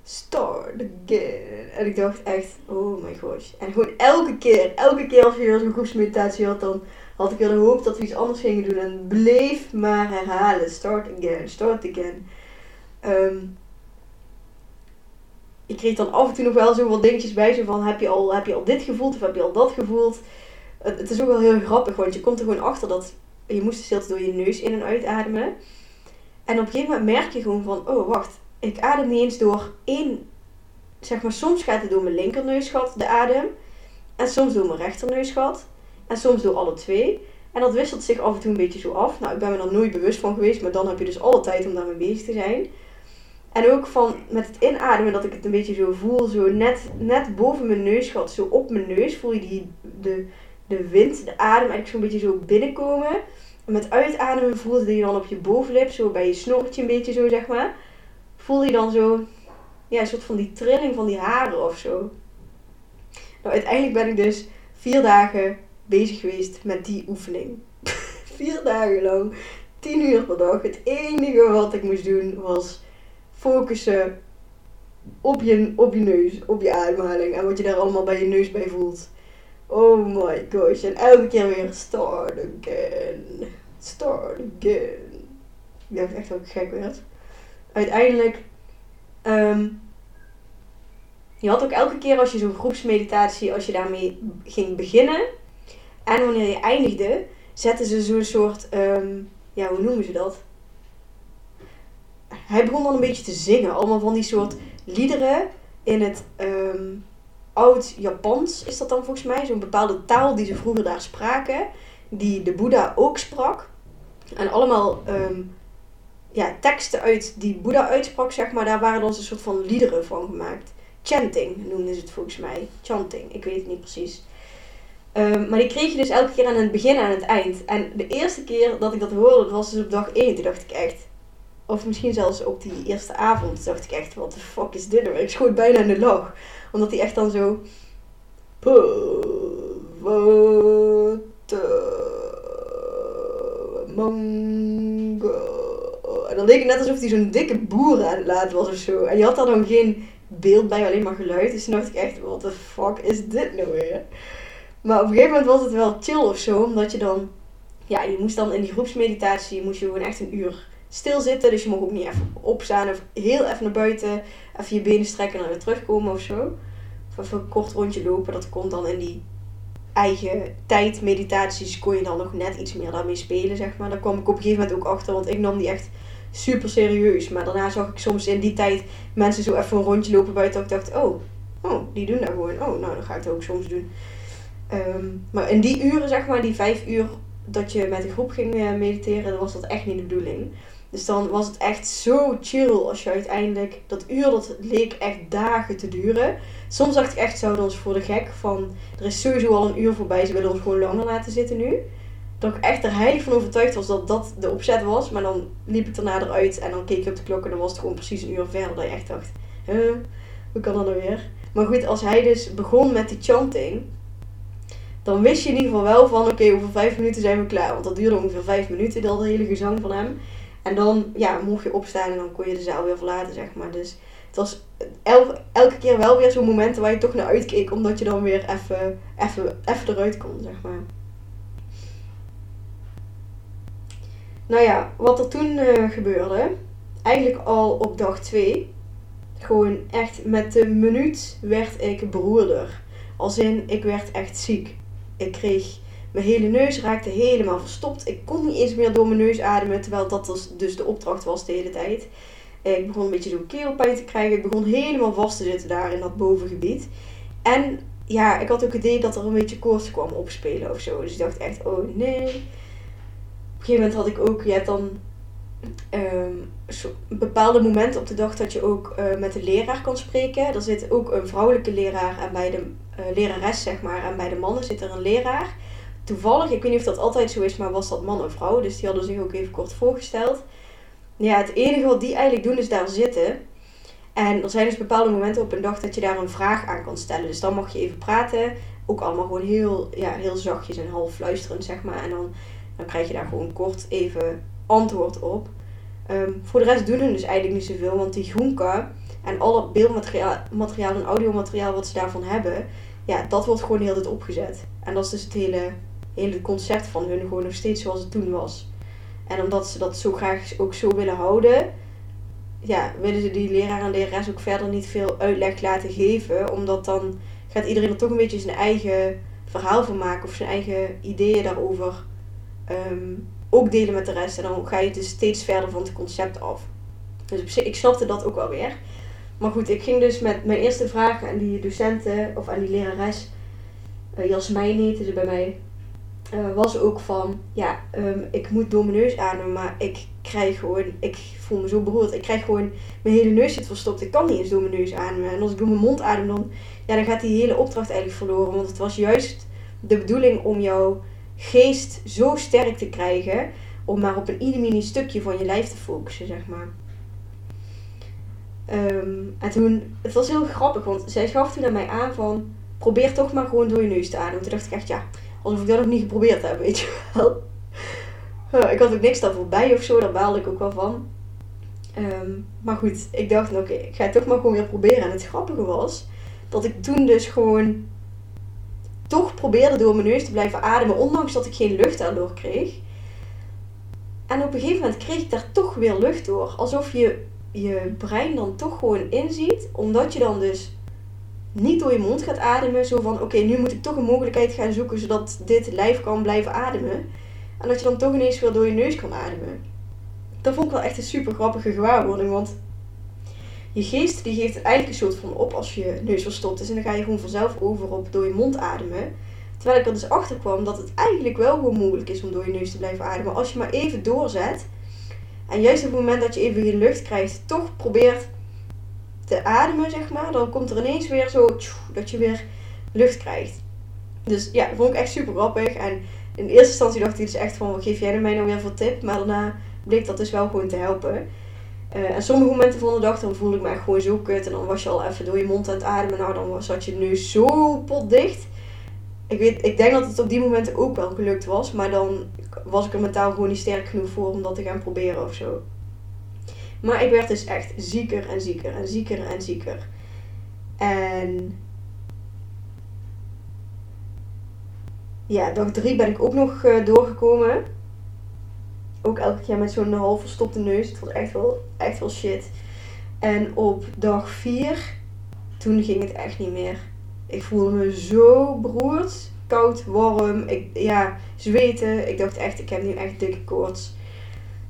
Start again. En ik dacht echt, oh my gosh. En gewoon elke keer, elke keer als je weer zo'n groepsmeditatie had, dan had ik weer de hoop dat we iets anders gingen doen. En bleef maar herhalen. Start again, start again. Um, ik kreeg dan af en toe nog wel zo wat dingetjes bij. Zo van, heb je al, heb je al dit gevoeld of heb je al dat gevoeld? Het, het is ook wel heel grappig, want je komt er gewoon achter dat... Je moest dus steeds door je neus in en uitademen. En op een gegeven moment merk je gewoon van... Oh, wacht. Ik adem niet eens door één... Zeg maar, soms gaat het door mijn linkerneusgat, de adem. En soms door mijn rechterneusgat. En soms door alle twee. En dat wisselt zich af en toe een beetje zo af. Nou, ik ben me er nooit bewust van geweest. Maar dan heb je dus alle tijd om daarmee bezig te zijn. En ook van met het inademen dat ik het een beetje zo voel. Zo net, net boven mijn neusgat. Zo op mijn neus voel je die... de de wind, de adem eigenlijk zo'n beetje zo binnenkomen. En met uitademen voelde je dan op je bovenlip, zo bij je snorretje een beetje zo, zeg maar. Voelde je dan zo, ja, een soort van die trilling van die haren of zo. Nou, uiteindelijk ben ik dus vier dagen bezig geweest met die oefening. Vier dagen lang, tien uur per dag. Het enige wat ik moest doen was focussen op je, op je neus, op je ademhaling. En wat je daar allemaal bij je neus bij voelt. Oh my gosh, en elke keer weer start again, start again. Ik dacht echt dat ik gek werd. Uiteindelijk, um, je had ook elke keer als je zo'n groepsmeditatie, als je daarmee ging beginnen. En wanneer je eindigde, zetten ze zo'n soort, um, ja hoe noemen ze dat? Hij begon dan een beetje te zingen, allemaal van die soort liederen in het... Um, Oud-Japans is dat dan volgens mij. Zo'n bepaalde taal die ze vroeger daar spraken. Die de Boeddha ook sprak. En allemaal um, ja, teksten uit die Boeddha uitsprak, zeg maar. Daar waren dan een soort van liederen van gemaakt. Chanting noemden ze het volgens mij. Chanting, ik weet het niet precies. Um, maar die kreeg je dus elke keer aan het begin en aan het eind. En de eerste keer dat ik dat hoorde, dat was dus op dag één. Toen dacht ik echt... Of misschien zelfs op die eerste avond dacht ik echt, what the fuck is dit? Ik schoot bijna in de lach. Omdat hij echt dan zo... En dan leek het net alsof hij zo'n dikke boer aan het laten was of zo. En je had daar dan geen beeld bij, alleen maar geluid. Dus toen dacht ik echt, what the fuck is dit nou weer? Maar op een gegeven moment was het wel chill of zo. Omdat je dan... Ja, je moest dan in die groepsmeditatie, moest je gewoon echt een uur... stilzitten, dus je mag ook niet even opstaan of heel even naar buiten, even je benen strekken en dan weer terugkomen of zo. Of even een kort rondje lopen, dat komt dan in die eigen tijd meditaties, kon je dan nog net iets meer daarmee spelen, zeg maar. Daar kwam ik op een gegeven moment ook achter, want ik nam die echt super serieus. Maar daarna zag ik soms in die tijd mensen zo even een rondje lopen buiten, dat ik dacht, oh, oh, die doen dat gewoon, oh, nou, dat ga ik dat ook soms doen. Um, maar in die uren, zeg maar, die vijf uur dat je met een groep ging mediteren, dan was dat echt niet de bedoeling. Dus dan was het echt zo chill als je uiteindelijk... Dat uur, dat leek echt dagen te duren. Soms dacht ik echt, zouden ons voor de gek van... Er is sowieso al een uur voorbij, ze willen ons gewoon langer laten zitten nu. Dat ik echt er heilig van overtuigd was dat dat de opzet was. Maar dan liep ik daarna eruit en dan keek ik op de klok... En dan was het gewoon precies een uur verder dat je echt dacht... Huh, hoe kan dat nou weer? Maar goed, als hij dus begon met die chanting... Dan wist je in ieder geval wel van... Oké, okay, over vijf minuten zijn we klaar. Want dat duurde ongeveer vijf minuten, dat hele gezang van hem... En dan, ja, mocht je opstaan en dan kon je de zaal weer verlaten, zeg maar. Dus het was el- elke keer wel weer zo'n momenten waar je toch naar uitkeek. Omdat je dan weer even, even, even eruit kon, zeg maar. Nou ja, wat er toen uh, gebeurde. Eigenlijk al op dag twee. Gewoon echt met de minuut werd ik beroerder. Als in, ik werd echt ziek. Ik kreeg... Mijn hele neus raakte helemaal verstopt. Ik kon niet eens meer door mijn neus ademen. Terwijl dat dus de opdracht was de hele tijd. Ik begon een beetje zo'n keelpijn te krijgen. Ik begon helemaal vast te zitten daar in dat bovengebied. En ja, ik had ook het idee dat er een beetje koorts kwam opspelen of zo. Dus ik dacht echt, oh nee. Op een gegeven moment had ik ook... Je hebt dan um, so, bepaalde momenten op de dag dat je ook uh, met de leraar kan spreken. Er zit ook een vrouwelijke leraar en bij de uh, lerares, zeg maar. En bij de mannen zit er een leraar. Toevallig, ik weet niet of dat altijd zo is, maar was dat man en vrouw. Dus die hadden zich ook even kort voorgesteld. Ja, het enige wat die eigenlijk doen is daar zitten. En er zijn dus bepaalde momenten op een dag dat je daar een vraag aan kan stellen. Dus dan mag je even praten. Ook allemaal gewoon heel, ja, heel zachtjes en half fluisterend, zeg maar. En dan, dan krijg je daar gewoon kort even antwoord op. Um, voor de rest doen hun dus eigenlijk niet zoveel. Want die Goenka en al dat beeldmateriaal en audiomateriaal wat ze daarvan hebben... Ja, dat wordt gewoon heel dit opgezet. En dat is dus het hele... hele concept van hun gewoon nog steeds zoals het toen was. En omdat ze dat zo graag ook zo willen houden... ja, willen ze die leraar en lerares ook verder niet veel uitleg laten geven. Omdat dan gaat iedereen er toch een beetje zijn eigen verhaal van maken. Of zijn eigen ideeën daarover um, ook delen met de rest. En dan ga je dus steeds verder van het concept af. Dus op zich, ik snapte dat ook wel weer. Maar goed, ik ging dus met mijn eerste vraag aan die docenten, of aan die lerares, uh, Jasmijn heette ze bij mij, uh, was ook van, ja, um, ik moet door mijn neus ademen, maar ik krijg gewoon, ik voel me zo beroerd, ik krijg gewoon, mijn hele neus zit verstopt, ik kan niet eens door mijn neus ademen. En als ik door mijn mond adem, dan, ja, dan gaat die hele opdracht eigenlijk verloren, want het was juist de bedoeling om jouw geest zo sterk te krijgen, om maar op een ieder mini stukje van je lijf te focussen, zeg maar. Um, en toen, het was heel grappig, want zij gaf toen aan mij aan van, probeer toch maar gewoon door je neus te ademen. Toen dacht ik echt, ja, alsof ik dat nog niet geprobeerd heb, weet je wel. Uh, ik had ook niks daar voorbij of zo, daar baalde ik ook wel van. Um, maar goed, ik dacht, oké, okay, ik ga het toch maar gewoon weer proberen. En het grappige was, dat ik toen dus gewoon toch probeerde door mijn neus te blijven ademen, ondanks dat ik geen lucht daardoor kreeg. En op een gegeven moment kreeg ik daar toch weer lucht door, alsof je... je brein dan toch gewoon inziet, omdat je dan dus niet door je mond gaat ademen, zo van, oké, okay, nu moet ik toch een mogelijkheid gaan zoeken, zodat dit lijf kan blijven ademen, en dat je dan toch ineens weer door je neus kan ademen. Dat vond ik wel echt een super grappige gewaarwording, want je geest die geeft het eigenlijk een soort van op als je neus verstopt is, en dan ga je gewoon vanzelf over op door je mond ademen, terwijl ik er dus achter kwam dat het eigenlijk wel gewoon mogelijk is om door je neus te blijven ademen, als je maar even doorzet. En juist op het moment dat je even geen lucht krijgt, toch probeert te ademen, zeg maar. Dan komt er ineens weer zo, tjoe, dat je weer lucht krijgt. Dus ja, dat vond ik echt super grappig. En in eerste instantie dacht ik dus echt van, wat geef jij mij nou weer voor tip? Maar daarna bleek dat dus wel gewoon te helpen. Uh, en sommige momenten van de dag, dan voelde ik me echt gewoon zo kut. En dan was je al even door je mond aan het ademen. Nou, dan zat je neus zo potdicht. Ik, weet, ik denk dat het op die momenten ook wel gelukt was. Maar dan was ik er mentaal gewoon niet sterk genoeg voor om dat te gaan proberen of zo. Maar ik werd dus echt zieker en zieker en zieker en zieker. En ja, dag drie ben ik ook nog uh, doorgekomen. Ook elke keer met zo'n half verstopte neus. Het was echt wel, echt wel shit. En op dag vier, toen ging het echt niet meer. Ik voelde me zo beroerd. Koud, warm, ik, ja, zweten. Ik dacht echt, ik heb nu echt dikke koorts.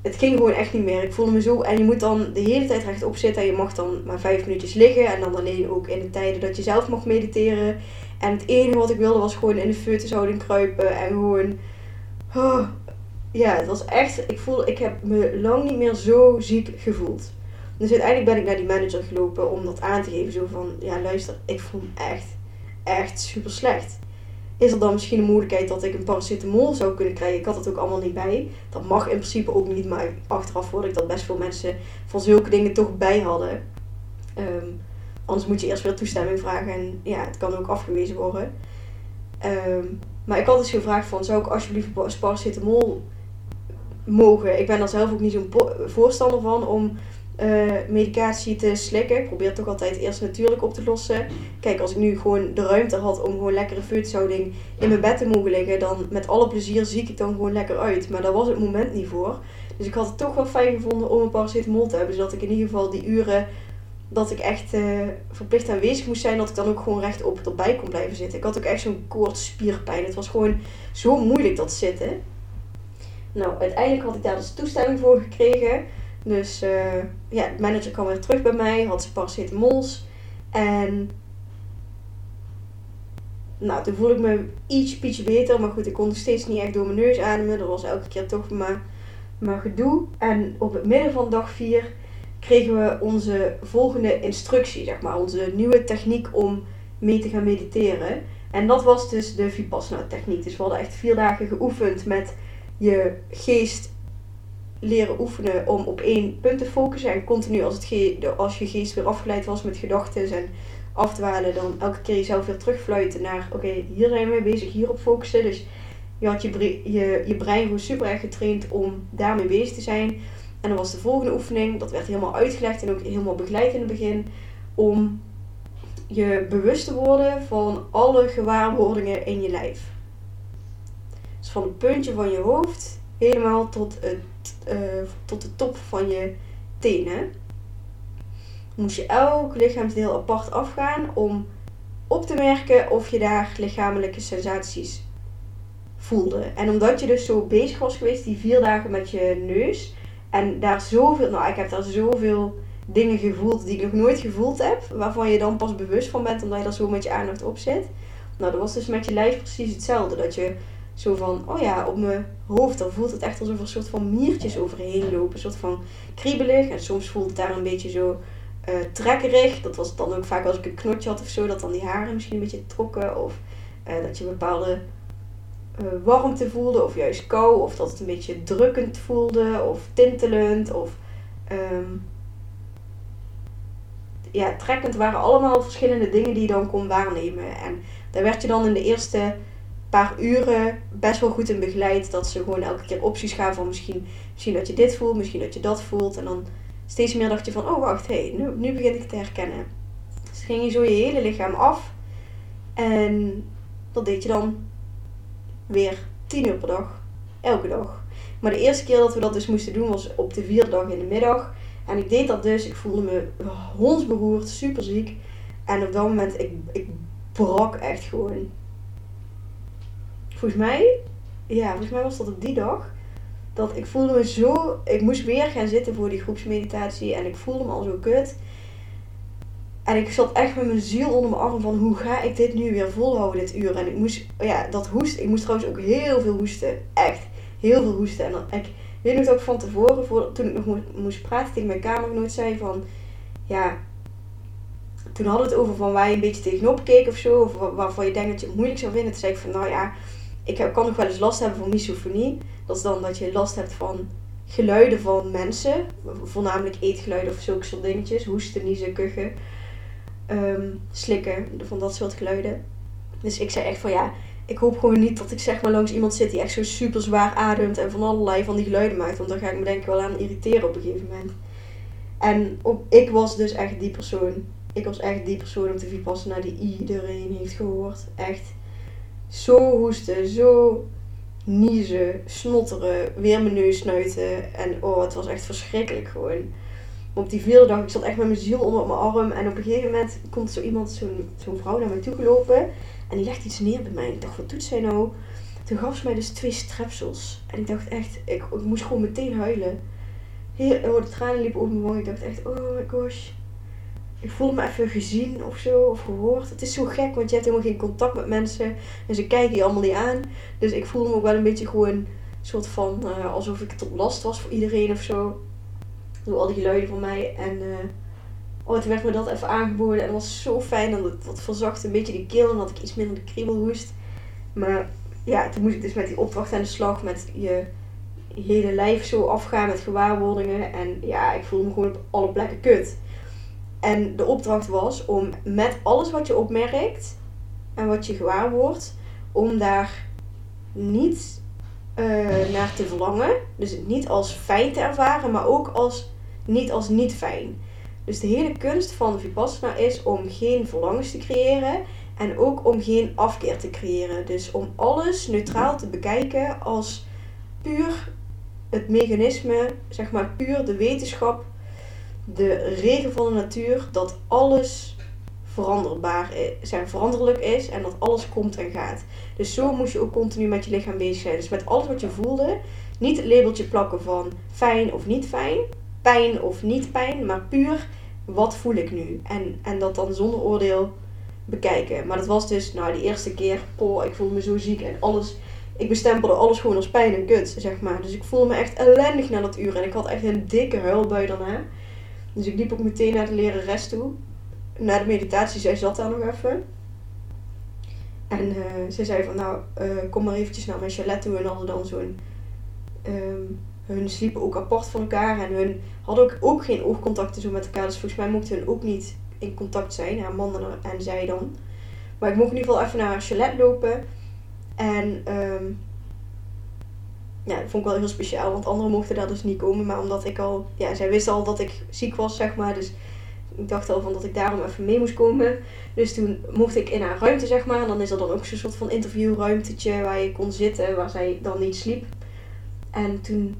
Het ging gewoon echt niet meer. Ik voelde me zo... En je moet dan de hele tijd rechtop zitten. En je mag dan maar vijf minuutjes liggen. En dan alleen ook in de tijden dat je zelf mag mediteren. En het enige wat ik wilde was gewoon in de foetushouding kruipen. En gewoon... Oh, ja, het was echt... Ik, voel, ik heb me lang niet meer zo ziek gevoeld. Dus uiteindelijk ben ik naar die manager gelopen om dat aan te geven. Zo van, ja luister, ik voel me echt, echt super slecht. Is er dan misschien een mogelijkheid dat ik een paracetamol zou kunnen krijgen? Ik had het ook allemaal niet bij. Dat mag in principe ook niet, maar achteraf hoorde ik dat best veel mensen van zulke dingen toch bij hadden. Um, anders moet je eerst weer toestemming vragen en ja, het kan ook afgewezen worden. Um, maar ik had dus gevraagd van, zou ik alsjeblieft paracetamol mogen? Ik ben daar zelf ook niet zo'n po- voorstander van om... Uh, medicatie te slikken. Ik probeer toch altijd eerst natuurlijk op te lossen. Kijk, als ik nu gewoon de ruimte had om gewoon lekkere foetushouding in mijn bed te mogen liggen, dan met alle plezier zie ik dan gewoon lekker uit. Maar daar was het moment niet voor. Dus ik had het toch wel fijn gevonden om een paracetamol te hebben, zodat ik in ieder geval die uren dat ik echt uh, verplicht aanwezig moest zijn, dat ik dan ook gewoon rechtop erbij kon blijven zitten. Ik had ook echt zo'n koortsspierpijn. Het was gewoon zo moeilijk dat zitten. Nou, uiteindelijk had ik daar dus toestemming voor gekregen. Dus uh, ja, de manager kwam weer terug bij mij, had zijn paracetamols. En nou, toen voelde ik me iets, ietsje beter. Maar goed, ik kon nog steeds niet echt door mijn neus ademen. Dat was elke keer toch maar, maar gedoe. En op het midden van dag vier kregen we onze volgende instructie, zeg maar. Onze nieuwe techniek om mee te gaan mediteren. En dat was dus de Vipassana techniek. Dus we hadden echt vier dagen geoefend met je geest leren oefenen om op één punt te focussen. En continu als, het ge- als je geest weer afgeleid was met gedachten en afdwalen, dan elke keer jezelf weer terugfluiten naar, oké, okay, hier zijn we mee bezig, hierop focussen. Dus je had je, bre- je, je brein gewoon super erg getraind om daarmee bezig te zijn. En dan was de volgende oefening, dat werd helemaal uitgelegd en ook helemaal begeleid in het begin, om je bewust te worden van alle gewaarwordingen in je lijf. Dus van het puntje van je hoofd helemaal tot het Uh, tot de top van je tenen. moest je elk lichaamsdeel apart afgaan om op te merken of je daar lichamelijke sensaties voelde. En omdat je dus zo bezig was geweest die vier dagen met je neus en daar zoveel, nou ik heb daar zoveel dingen gevoeld die ik nog nooit gevoeld heb, waarvan je dan pas bewust van bent omdat je daar zo met je aandacht op zit. Nou, dat was dus met je lijf precies hetzelfde, dat je zo van, oh ja, op mijn hoofd, dan voelt het echt alsof er een soort van miertjes overheen lopen, een soort van kriebelig en soms voelt het daar een beetje zo uh, trekkerig. Dat was dan ook vaak als ik een knotje had of zo, dat dan die haren misschien een beetje trokken of uh, dat je bepaalde uh, warmte voelde of juist kou of dat het een beetje drukkend voelde of tintelend of... Um, ja, trekkend waren allemaal verschillende dingen die je dan kon waarnemen. En daar werd je dan in de eerste paar uren best wel goed in begeleid. Dat ze gewoon elke keer opties gaven van misschien, misschien dat je dit voelt, misschien dat je dat voelt. En dan steeds meer dacht je van, oh wacht, hey, nu, nu begin ik te herkennen. Dus ging je zo je hele lichaam af. En dat deed je dan weer tien uur per dag. Elke dag. Maar de eerste keer dat we dat dus moesten doen was op de vierde dag in de middag. En ik deed dat dus, ik voelde me hondsberoerd, super ziek. En op dat moment, ik, ik brak echt gewoon. Volgens mij, ja, volgens mij was dat op die dag. Dat ik voelde me zo, ik moest weer gaan zitten voor die groepsmeditatie. En ik voelde me al zo kut. En ik zat echt met mijn ziel onder mijn arm van, hoe ga ik dit nu weer volhouden dit uur? En ik moest, ja, dat hoesten. Ik moest trouwens ook heel veel hoesten. Echt, heel veel hoesten. En dan ik... Ik weet nog ook van tevoren, voor, toen ik nog mo- moest praten tegen mijn kamergenoot, zei van, ja, toen hadden we het over van waar je een beetje tegenop keek of zo, of waar, waarvan je denkt dat je het moeilijk zou vinden. Toen zei ik van, nou ja, ik heb, kan nog wel eens last hebben van misofonie. Dat is dan dat je last hebt van geluiden van mensen, voornamelijk eetgeluiden of zulke soort dingetjes, hoesten, niezen, kuchen, um, slikken, van dat soort geluiden. Dus ik zei echt van, ja... Ik hoop gewoon niet dat ik zeg maar langs iemand zit die echt zo super zwaar ademt en van allerlei van die geluiden maakt. Want dan ga ik me denk ik wel aan irriteren op een gegeven moment. En op, ik was dus echt die persoon. Ik was echt die persoon op de Vipassana die iedereen heeft gehoord. Echt zo hoesten, zo niezen, snotteren, weer mijn neus snuiten. En oh, het was echt verschrikkelijk gewoon. Op die vierde dag, ik zat echt met mijn ziel onder mijn arm. En op een gegeven moment komt zo iemand, zo'n, zo'n vrouw naar mij toe gelopen. En die legde iets neer bij mij. Ik dacht, wat doet zij nou? Toen gaf ze mij dus twee strepsels. En ik dacht echt, ik, ik moest gewoon meteen huilen. Heel, oh, de tranen liepen over mijn wang. Ik dacht echt, oh my gosh. Ik voelde me even gezien of zo, of gehoord. Het is zo gek, want je hebt helemaal geen contact met mensen. En ze kijken je allemaal niet aan. Dus ik voelde me ook wel een beetje gewoon, soort van, uh, alsof ik tot last was voor iedereen of zo. Door al die geluiden van mij. En... Uh, Oh, toen werd me dat even aangeboden en dat was zo fijn. En dat, dat verzachtte een beetje die keel en dat ik iets minder de kriebel hoest. Maar ja, toen moest ik dus met die opdracht aan de slag. Met je hele lijf zo afgaan met gewaarwordingen. En ja, ik voelde me gewoon op alle plekken kut. En de opdracht was om met alles wat je opmerkt en wat je gewaar wordt, om daar niet uh, naar te verlangen. Dus niet als fijn te ervaren, maar ook als, niet als niet fijn. Dus de hele kunst van de Vipassana is om geen verlangens te creëren en ook om geen afkeer te creëren. Dus om alles neutraal te bekijken als puur het mechanisme, zeg maar puur de wetenschap, de regel van de natuur, dat alles veranderbaar is, zijn, veranderlijk is en dat alles komt en gaat. Dus zo moest je ook continu met je lichaam bezig zijn. Dus met alles wat je voelde, niet het labeltje plakken van fijn of niet fijn. Pijn of niet pijn, maar puur wat voel ik nu? En, en dat dan zonder oordeel bekijken. Maar dat was dus, nou, die eerste keer, oh, ik voelde me zo ziek en alles. Ik bestempelde alles gewoon als pijn en kut, zeg maar. Dus ik voelde me echt ellendig na dat uur en ik had echt een dikke huilbui daarna. Dus ik liep ook meteen naar de lerares toe. Na de meditatie, zij zat daar nog even. En uh, zij zei van, nou, uh, kom maar eventjes naar mijn chalet toe en hadden dan zo'n... Um, Hun sliepen ook apart van elkaar en hun hadden ook, ook geen oogcontacten zo met elkaar. Dus volgens mij mochten hun ook niet in contact zijn, haar man en, en zij dan. Maar ik mocht in ieder geval even naar haar chalet lopen. En um, ja, dat vond ik wel heel speciaal, want anderen mochten daar dus niet komen. Maar omdat ik al, ja, zij wisten al dat ik ziek was, zeg maar. Dus ik dacht al van dat ik daarom even mee moest komen. Dus toen mocht ik in haar ruimte, zeg maar. En dan is er dan ook zo'n soort van interviewruimtetje waar je kon zitten, waar zij dan niet sliep. En toen...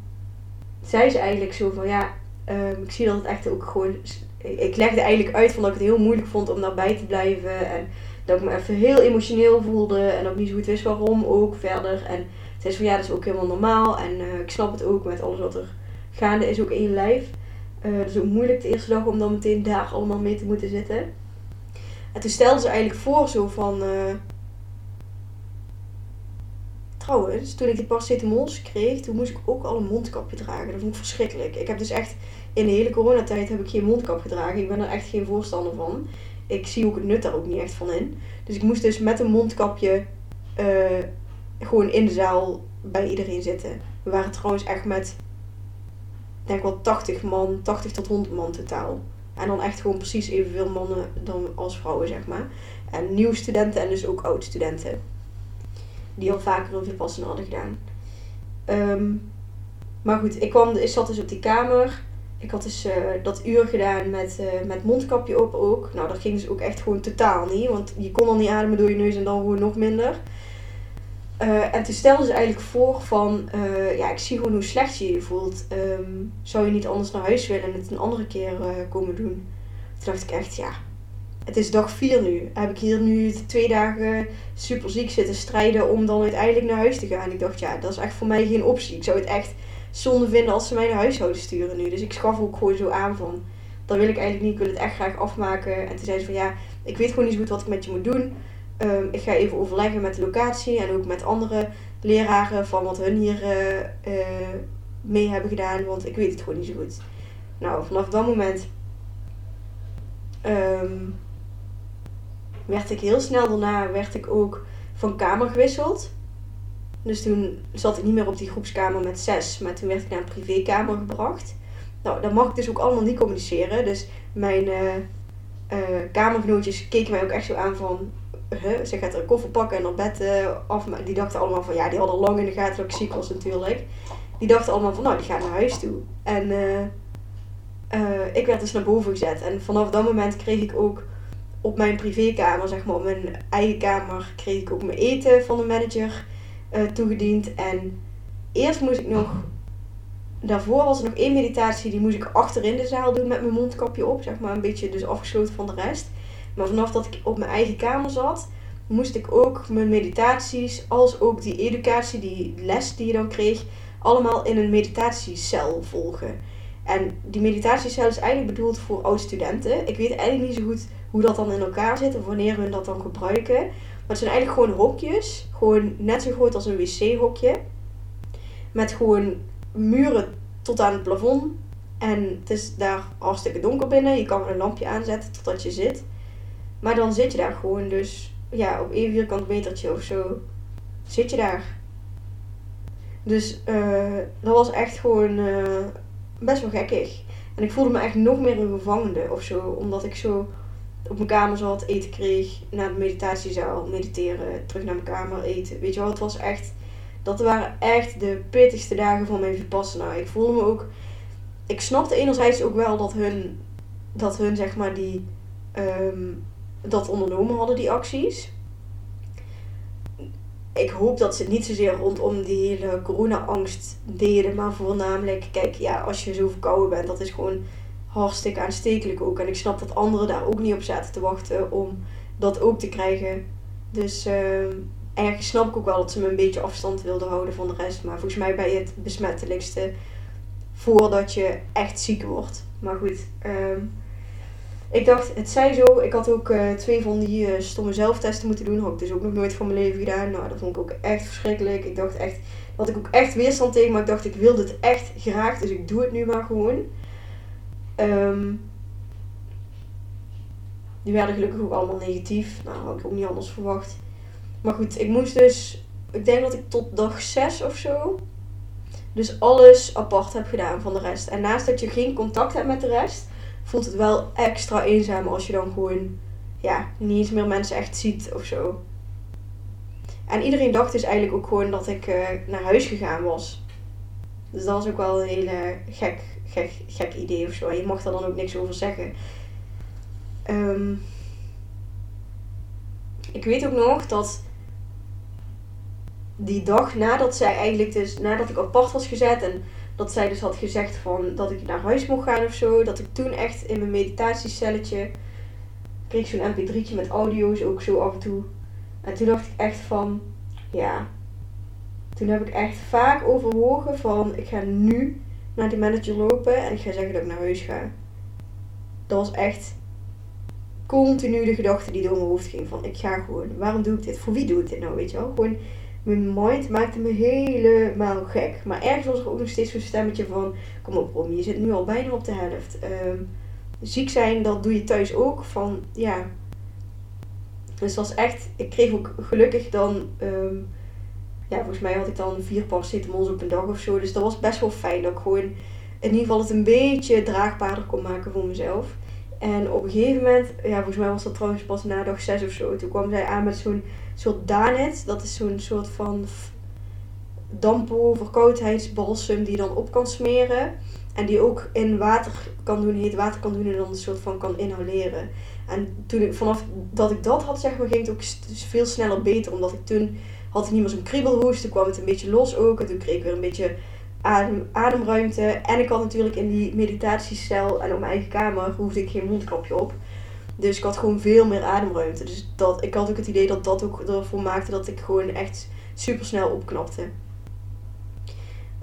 zei ze eigenlijk zo van, ja, um, ik zie dat het echt ook gewoon ik legde eigenlijk uit van dat ik het heel moeilijk vond om daarbij te blijven. En dat ik me even heel emotioneel voelde. En dat ik niet zo goed wist waarom ook verder. En zei van ja, dat is ook helemaal normaal. En uh, ik snap het ook met alles wat er gaande is ook in je lijf. Uh, dat is ook moeilijk de eerste dag om dan meteen daar allemaal mee te moeten zitten. En toen stelde ze eigenlijk voor zo van... Uh, Trouwens, toen ik die paracetamols kreeg, toen moest ik ook al een mondkapje dragen. Dat vond ik verschrikkelijk. Ik heb dus echt, in de hele coronatijd heb ik geen mondkap gedragen. Ik ben er echt geen voorstander van. Ik zie ook het nut daar ook niet echt van in. Dus ik moest dus met een mondkapje uh, gewoon in de zaal bij iedereen zitten. We waren trouwens echt met, denk wel tachtig man, tachtig tot honderd man totaal. En dan echt gewoon precies evenveel mannen dan als vrouwen, zeg maar. En nieuw studenten en dus ook oud studenten. Die al vaker een Vipassana hadden gedaan. Um, maar goed, ik, kwam, ik zat dus op die kamer. Ik had dus uh, dat uur gedaan met, uh, met mondkapje op ook. Nou, dat ging dus ook echt gewoon totaal niet. Want je kon al niet ademen door je neus en dan gewoon nog minder. Uh, en toen stelden ze eigenlijk voor van... Uh, ja, ik zie gewoon hoe slecht je je voelt. Um, zou je niet anders naar huis willen en het een andere keer uh, komen doen? Toen dacht ik echt, ja... Het is dag vier nu. Heb ik hier nu twee dagen super ziek zitten strijden om dan uiteindelijk naar huis te gaan. Ik dacht, ja, dat is echt voor mij geen optie. Ik zou het echt zonde vinden als ze mij naar huis zouden sturen nu. Dus ik schaf ook gewoon zo aan van, dat wil ik eigenlijk niet. Ik wil het echt graag afmaken. En toen zei ze van, ja, ik weet gewoon niet zo goed wat ik met je moet doen. Um, ik ga even overleggen met de locatie en ook met andere leraren van wat hun hier uh, uh, mee hebben gedaan. Want ik weet het gewoon niet zo goed. Nou, vanaf dat moment... Um, werd ik heel snel daarna werd ik ook van kamer gewisseld. Dus toen zat ik niet meer op die groepskamer met zes. Maar toen werd ik naar een privékamer gebracht. Nou, daar mag ik dus ook allemaal niet communiceren. Dus mijn uh, uh, kamergenootjes keken mij ook echt zo aan van... Huh? Ze gaat er een koffer pakken en naar bed uh, af. Die dachten allemaal van... Ja, die hadden lang in de gaten dat ik ziek was natuurlijk. Die dachten allemaal van... Nou, die gaat naar huis toe. En uh, uh, ik werd dus naar boven gezet. En vanaf dat moment kreeg ik ook... Op mijn privékamer, zeg maar, op mijn eigen kamer, kreeg ik ook mijn eten van de manager uh, toegediend. En eerst moest ik nog, daarvoor was er nog één meditatie, die moest ik achterin de zaal doen met mijn mondkapje op. Zeg maar, een beetje dus afgesloten van de rest. Maar vanaf dat ik op mijn eigen kamer zat, moest ik ook mijn meditaties, als ook die educatie, die les die je dan kreeg, allemaal in een meditatiecel volgen. En die meditatiecel is eigenlijk bedoeld voor oud-studenten. Ik weet eigenlijk niet zo goed hoe dat dan in elkaar zit of wanneer hun dat dan gebruiken. Maar het zijn eigenlijk gewoon hokjes. Gewoon net zo groot als een wc-hokje. Met gewoon muren tot aan het plafond. En het is daar hartstikke donker binnen. Je kan er een lampje aanzetten totdat je zit. Maar dan zit je daar gewoon dus... Ja, op één vierkant metertje of zo zit je daar. Dus uh, dat was echt gewoon... Uh, best wel gekkig. En ik voelde me echt nog meer een gevangene of zo. Omdat ik zo op mijn kamer zat, eten kreeg, naar de meditatiezaal, mediteren, terug naar mijn kamer, eten. Weet je wel, het was echt... Dat waren echt de pittigste dagen van mijn Vipassana. Ik voelde me ook... Ik snapte enerzijds ook wel dat hun, dat hun zeg maar, die... Um, dat ondernomen hadden, die acties. Ik hoop dat ze het niet zozeer rondom die hele corona-angst deden. Maar voornamelijk, kijk, ja, als je zo verkouden bent, dat is gewoon hartstikke aanstekelijk ook. En ik snap dat anderen daar ook niet op zaten te wachten om dat ook te krijgen. Dus uh, ergens snap ik ook wel dat ze me een beetje afstand wilden houden van de rest. Maar volgens mij ben je het besmettelijkste voordat je echt ziek wordt. Maar goed, uh, ik dacht, het zij zo. Ik had ook uh, twee van die uh, stomme zelftesten moeten doen. Had ik dus ook nog nooit van mijn leven gedaan. Nou, dat vond ik ook echt verschrikkelijk. Ik dacht echt, had ik ook echt weerstand tegen. Maar ik dacht, ik wil dit echt graag. Dus ik doe het nu maar gewoon. Um, die werden gelukkig ook allemaal negatief. Nou, had ik ook niet anders verwacht. Maar goed, ik moest dus... Ik denk dat ik tot dag zes of zo... Dus alles apart heb gedaan van de rest. En naast dat je geen contact hebt met de rest... voelt het wel extra eenzaam als je dan gewoon, ja, niet eens meer mensen echt ziet of zo. En iedereen dacht dus eigenlijk ook gewoon dat ik uh, naar huis gegaan was. Dus dat was ook wel een hele gek, gek, gek idee of zo. Je mag daar dan ook niks over zeggen. Um, ik weet ook nog dat die dag nadat zij eigenlijk dus, nadat ik apart was gezet en dat zij dus had gezegd van dat ik naar huis mocht gaan of zo. Dat ik toen echt in mijn meditatiecelletje kreeg zo'n M P drie'tje met audio's ook zo af en toe. En toen dacht ik echt van, ja. Toen heb ik echt vaak overwogen van, ik ga nu naar die manager lopen en ik ga zeggen dat ik naar huis ga. Dat was echt continu de gedachte die door mijn hoofd ging van, ik ga gewoon. Waarom doe ik dit? Voor wie doe ik dit nou, weet je wel? Gewoon, mijn mind maakte me helemaal gek. Maar ergens was er ook nog steeds zo'n stemmetje van, kom op Rom, je zit nu al bijna op de helft. Um, ziek zijn, dat doe je thuis ook. Van, ja. Dus dat was echt, ik kreeg ook gelukkig dan, um, ja, volgens mij had ik dan vier paracetamols op een dag of zo. Dus dat was best wel fijn dat ik gewoon in ieder geval het een beetje draagbaarder kon maken voor mezelf. En op een gegeven moment, ja, volgens mij was dat trouwens pas na dag zes of zo. Toen kwam zij aan met zo'n soort danet. Dat is zo'n soort van dampo, verkoudheidsbalsem die je dan op kan smeren. En die ook in water kan doen, heet water kan doen en dan een soort van kan inhaleren. En toen ik, vanaf dat ik dat had, zeg maar, ging het ook veel sneller beter. Omdat ik toen had ik niet meer zo'n kriebelhoest. Toen kwam het een beetje los ook. En toen kreeg ik weer een beetje adem, ademruimte. En ik had natuurlijk in die meditatiecel en op mijn eigen kamer hoefde ik geen mondkapje op. Dus ik had gewoon veel meer ademruimte. Dus dat, ik had ook het idee dat dat ook ervoor maakte dat ik gewoon echt supersnel opknapte.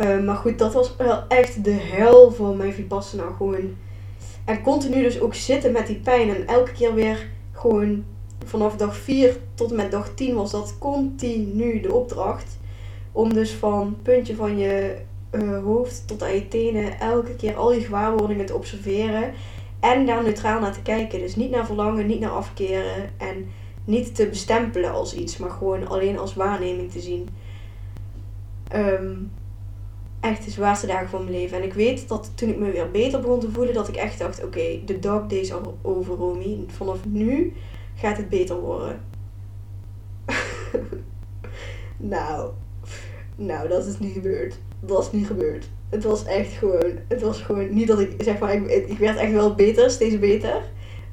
Uh, maar goed, dat was wel echt de hel van mijn Vipassana. Gewoon. En continu dus ook zitten met die pijn. En elke keer weer gewoon vanaf dag vier tot en met dag tien was dat continu de opdracht. Om dus van puntje van je uh, hoofd tot aan je tenen elke keer al je gewaarwordingen te observeren. En daar neutraal naar te kijken. Dus niet naar verlangen, niet naar afkeren. En niet te bestempelen als iets. Maar gewoon alleen als waarneming te zien. Um, echt de zwaarste dagen van mijn leven. En ik weet dat toen ik me weer beter begon te voelen. Dat ik echt dacht, oké, okay, de dog days are over, Romy. Vanaf nu gaat het beter worden. nou. Nou, dat is niet gebeurd. Dat is niet gebeurd. Het was echt gewoon... Het was gewoon niet dat ik... Zeg maar, ik, ik werd echt wel beter. Steeds beter.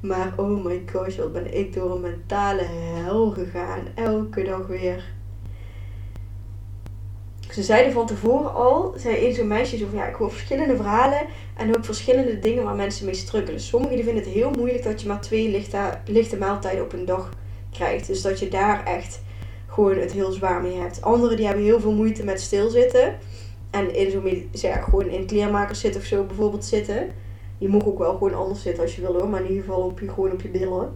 Maar oh my gosh, wat ben ik door een mentale hel gegaan. Elke dag weer. Ze zeiden van tevoren al... Zei een zo'n meisje zo van... Ja, ik hoor verschillende verhalen. En ook verschillende dingen waar mensen mee strukkelen. Sommigen die vinden het heel moeilijk dat je maar twee lichte, lichte maaltijden op een dag krijgt. Dus dat je daar echt... gewoon het heel zwaar mee hebt. Anderen die hebben heel veel moeite met stilzitten. En in zo'n, ja, gewoon in kleermakers zitten of zo bijvoorbeeld zitten. Je mag ook wel gewoon anders zitten als je wil hoor. Maar in ieder geval op je, gewoon op je billen.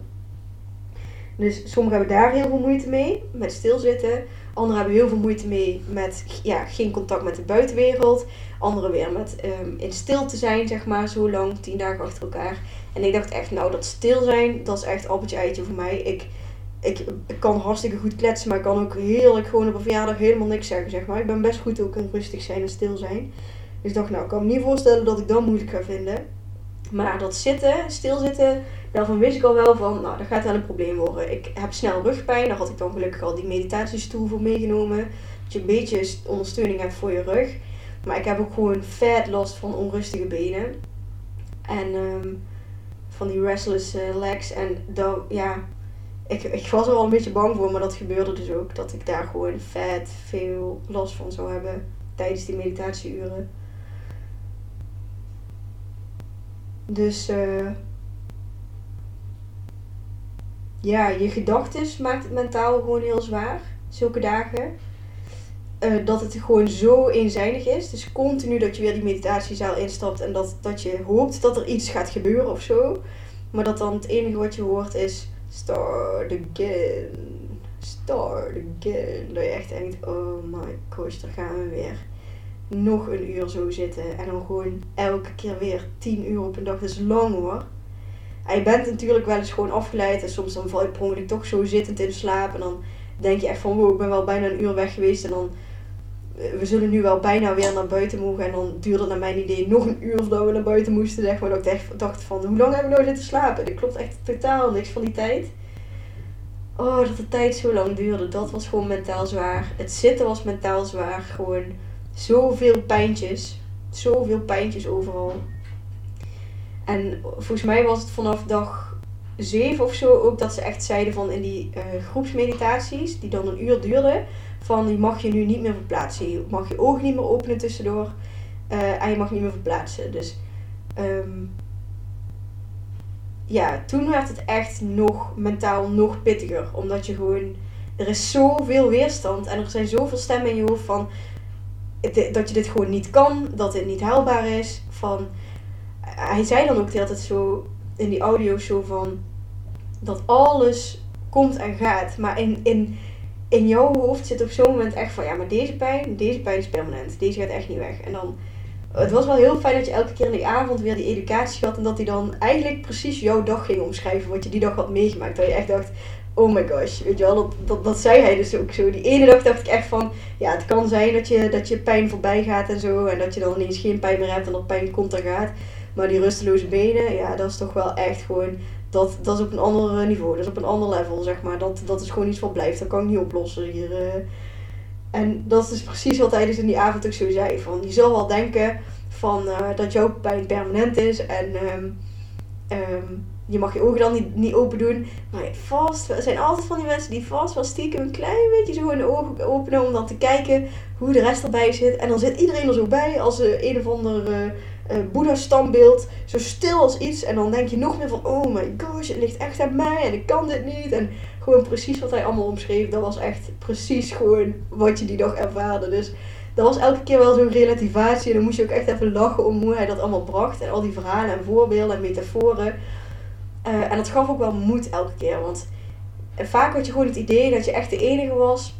Dus sommigen hebben daar heel veel moeite mee. Met stilzitten. Anderen hebben heel veel moeite mee met ja, geen contact met de buitenwereld. Anderen weer met um, in stilte zijn zeg maar. Zo lang. Tien dagen achter elkaar. En ik dacht echt nou dat stil zijn. Dat is echt appeltje eitje voor mij. Ik... Ik, ik kan hartstikke goed kletsen, maar ik kan ook heerlijk gewoon op een verjaardag helemaal niks zeggen, zeg maar. Ik ben best goed ook in rustig zijn en stil zijn. Dus ik dacht, nou, ik kan me niet voorstellen dat ik dat moeilijk ga vinden. Maar dat zitten, stilzitten, daarvan wist ik al wel van, nou, dat gaat wel een probleem worden. Ik heb snel rugpijn, daar had ik dan gelukkig al die meditatiestoel voor meegenomen. Dat je een beetje ondersteuning hebt voor je rug. Maar ik heb ook gewoon vet last van onrustige benen. En um, van die restless legs en dat, ja... Ik, ik was er al een beetje bang voor, maar dat gebeurde dus ook. Dat ik daar gewoon vet veel last van zou hebben tijdens die meditatieuren. Dus uh, ja, je gedachtes maakt het mentaal gewoon heel zwaar. Zulke dagen. Uh, dat het gewoon zo eenzijdig is. Dus continu dat je weer die meditatiezaal instapt en dat, dat je hoopt dat er iets gaat gebeuren of zo. Maar dat dan het enige wat je hoort is... Start again. Start again. Dat je echt denkt, oh my gosh, daar gaan we weer. Nog een uur zo zitten. En dan gewoon elke keer weer tien uur op een dag. Dat is lang hoor. En je bent natuurlijk wel eens gewoon afgeleid. En soms dan val je per ongeluk toch zo zittend in slaap. En dan denk je echt van, wow, ik ben wel bijna een uur weg geweest. En dan, we zullen nu wel bijna weer naar buiten mogen. En dan duurde naar mijn idee nog een uur voordat we naar buiten moesten. Zeg maar. Dat ik echt dacht van, hoe lang hebben we nou zitten slapen? Dat klopt echt totaal niks van die tijd. Oh, dat de tijd zo lang duurde. Dat was gewoon mentaal zwaar. Het zitten was mentaal zwaar. Gewoon zoveel pijntjes. Zoveel pijntjes overal. En volgens mij was het vanaf dag zeven of zo ook dat ze echt zeiden van in die uh, groepsmeditaties. Die dan een uur duurden. Van, je mag je nu niet meer verplaatsen. Je mag je ogen niet meer openen tussendoor. Uh, en je mag niet meer verplaatsen. Dus um, ja, toen werd het echt nog mentaal nog pittiger. Omdat je gewoon... Er is zoveel weerstand en er zijn zoveel stemmen in je hoofd van... Dat je dit gewoon niet kan, dat dit niet haalbaar is. Van, hij zei dan ook de hele tijd zo in die audio zo van... Dat alles komt en gaat. Maar in, in, in jouw hoofd zit op zo'n moment echt van... Ja, maar deze pijn, deze pijn is permanent. Deze gaat echt niet weg. En dan... Het was wel heel fijn dat je elke keer in die avond weer die educatie had. En dat hij dan eigenlijk precies jouw dag ging omschrijven. Wat je die dag had meegemaakt. Dat je echt dacht... Oh my gosh, weet je wel, dat, dat, dat zei hij dus ook zo. Die ene dag dacht ik echt van, ja, het kan zijn dat je, dat je pijn voorbij gaat en zo. En dat je dan ineens geen pijn meer hebt en dat pijn komt en gaat. Maar die rusteloze benen, ja, dat is toch wel echt gewoon, dat, dat is op een ander niveau. Dat is op een ander level, zeg maar. Dat, dat is gewoon iets wat blijft, dat kan ik niet oplossen hier. Uh. En dat is precies wat hij dus in die avond ook zo zei. Van, je zal wel denken van, uh, dat jouw pijn permanent is en... Um, um, Je mag je ogen dan niet, niet open doen. Maar vast, er zijn altijd van die mensen die vast wel stiekem een klein beetje zo hun ogen openen. Om dan te kijken hoe de rest erbij zit. En dan zit iedereen er zo bij als een of ander uh, uh, Boeddha-standbeeld. Zo stil als iets. En dan denk je nog meer van, oh my gosh, het ligt echt aan mij. En ik kan dit niet. En gewoon precies wat hij allemaal omschreef. Dat was echt precies gewoon wat je die dag ervaarde. Dus dat was elke keer wel zo'n relativatie. En dan moest je ook echt even lachen om hoe hij dat allemaal bracht. En al die verhalen en voorbeelden en metaforen. Uh, en dat gaf ook wel moed elke keer, want vaak had je gewoon het idee dat je echt de enige was.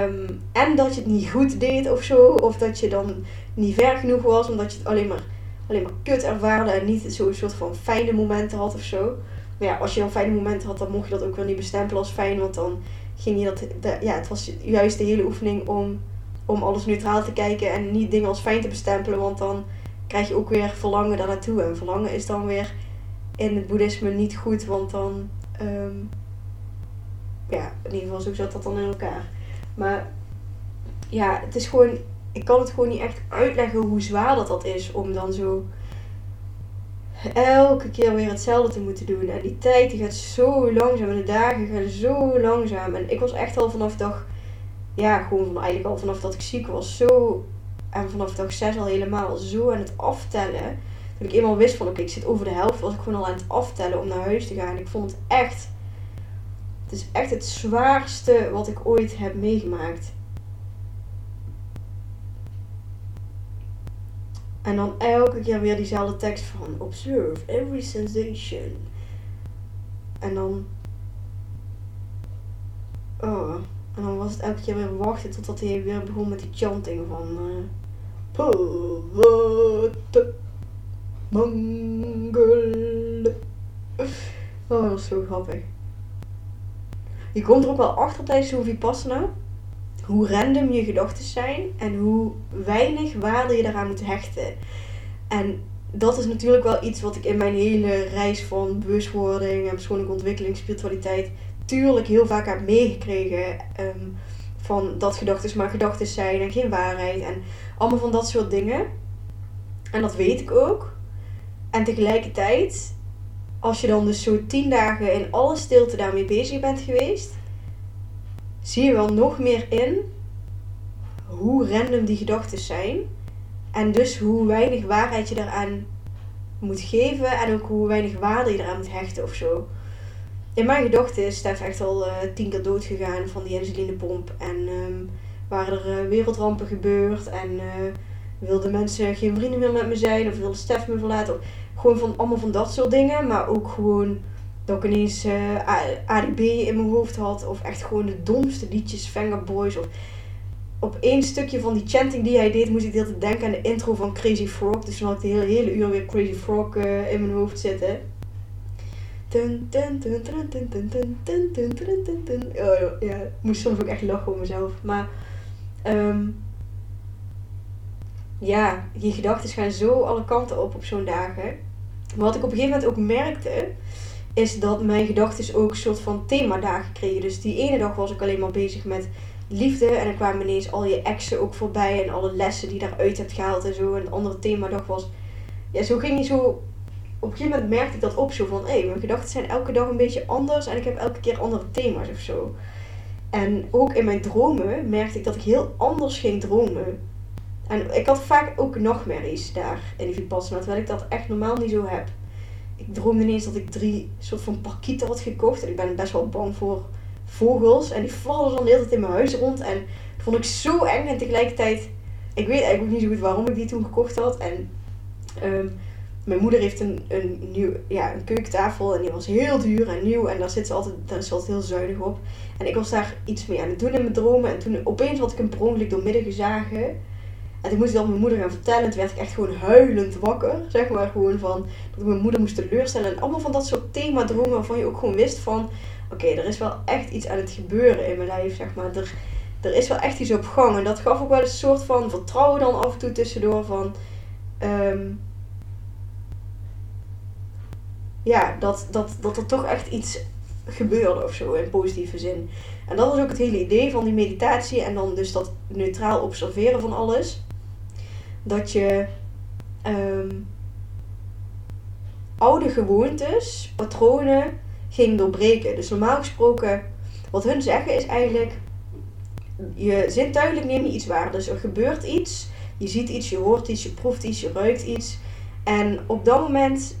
Um, en dat je het niet goed deed of zo, of dat je dan niet ver genoeg was, omdat je het alleen maar, alleen maar kut ervaarde en niet zo'n soort van fijne momenten had of zo. Maar ja, als je dan fijne momenten had, dan mocht je dat ook wel niet bestempelen als fijn, want dan ging je dat... De, ja, het was juist de hele oefening om, om alles neutraal te kijken en niet dingen als fijn te bestempelen, want dan krijg je ook weer verlangen daar naartoe. En verlangen is dan weer... in het boeddhisme niet goed, want dan... Um, ja, in ieder geval zo zat dat dan in elkaar. Maar ja, het is gewoon... Ik kan het gewoon niet echt uitleggen hoe zwaar dat dat is... om dan zo elke keer weer hetzelfde te moeten doen. En die tijd die gaat zo langzaam en de dagen gaan zo langzaam. En ik was echt al vanaf dag... Ja, gewoon van, eigenlijk al vanaf dat ik ziek was zo... En vanaf dag zes al helemaal zo aan het aftellen... Toen ik eenmaal wist van, oké, okay, ik zit over de helft, was ik gewoon al aan het aftellen om naar huis te gaan. Ik vond het echt, het is echt het zwaarste wat ik ooit heb meegemaakt. En dan elke keer weer diezelfde tekst van, observe every sensation. En dan, oh, en dan was het elke keer weer wachten totdat hij weer begon met die chanting van, uh, Mangel. Oh, dat was zo grappig. Je komt er ook wel achter tijdens zo'n Vipassana. Hoe random je gedachten zijn. En hoe weinig waarde je daaraan moet hechten. En dat is natuurlijk wel iets wat ik in mijn hele reis van bewustwording en persoonlijke ontwikkeling, spiritualiteit, tuurlijk heel vaak heb meegekregen. Um, van dat gedachten maar gedachten zijn en geen waarheid. En allemaal van dat soort dingen. En dat weet ik ook. En tegelijkertijd, als je dan dus zo tien dagen in alle stilte daarmee bezig bent geweest, zie je wel nog meer in hoe random die gedachten zijn. En dus hoe weinig waarheid je daaraan moet geven en ook hoe weinig waarde je eraan moet hechten ofzo. In mijn gedachten is Stef echt al uh, tien keer dood gegaan van die insulinepomp. En um, waren er uh, wereldrampen gebeurd en... Uh, wilden mensen geen vrienden meer met me zijn? Of wilde Stef me verlaten? Of gewoon van allemaal van dat soort dingen. Maar ook gewoon dat ik ineens uh, A D B in mijn hoofd had. Of echt gewoon de domste liedjes. Fingerboys. Of op één stukje van die chanting die hij deed moest ik de hele tijd denken aan de intro van Crazy Frog. Dus toen had ik de hele, hele uur weer Crazy Frog uh, in mijn hoofd zitten. Oh ja, ik moest soms ook echt lachen om mezelf. Maar... Um, ja, die gedachten gaan zo alle kanten op op zo'n dagen. Maar wat ik op een gegeven moment ook merkte, is dat mijn gedachten ook een soort van themadagen kregen. Dus die ene dag was ik alleen maar bezig met liefde. En dan kwamen ineens al je exen ook voorbij en alle lessen die je daaruit hebt gehaald en zo. En de andere themadag was... Ja, zo ging je zo... Op een gegeven moment merkte ik dat op zo van... Hé, hey, mijn gedachten zijn elke dag een beetje anders en ik heb elke keer andere thema's of zo. En ook in mijn dromen merkte ik dat ik heel anders ging dromen. En ik had vaak ook nachtmerries daar in die Vipassana, terwijl ik dat echt normaal niet zo heb. Ik droomde ineens dat ik drie soort van parkieten had gekocht. En ik ben best wel bang voor vogels. En die fladderden dan de hele tijd in mijn huis rond. En dat vond ik zo eng. En tegelijkertijd, ik weet eigenlijk ook niet zo goed waarom ik die toen gekocht had. En um, mijn moeder heeft een, een, nieuw, ja, een keukentafel. En die was heel duur en nieuw. En daar zit ze altijd, daar is ze altijd heel zuinig op. En ik was daar iets mee aan het doen in mijn dromen. En toen opeens had ik een per ongeluk doormidden gezagen. En toen moest ik dat mijn moeder gaan vertellen. En toen werd ik echt gewoon huilend wakker. Zeg maar gewoon van dat ik mijn moeder moest teleurstellen. En allemaal van dat soort themadromen waarvan je ook gewoon wist van... Oké, okay, er is wel echt iets aan het gebeuren in mijn lijf, zeg maar. Er, er is wel echt iets op gang. En dat gaf ook wel een soort van vertrouwen dan af en toe tussendoor van... Um, ja, dat, dat, dat er toch echt iets gebeurde of zo, in positieve zin. En dat was ook het hele idee van die meditatie. En dan dus dat neutraal observeren van alles. Dat je um, oude gewoontes, patronen, ging doorbreken. Dus normaal gesproken, wat hun zeggen is eigenlijk, je zintuigelijk neem je iets waar. Dus er gebeurt iets, je ziet iets, je hoort iets, je proeft iets, je ruikt iets. En op dat moment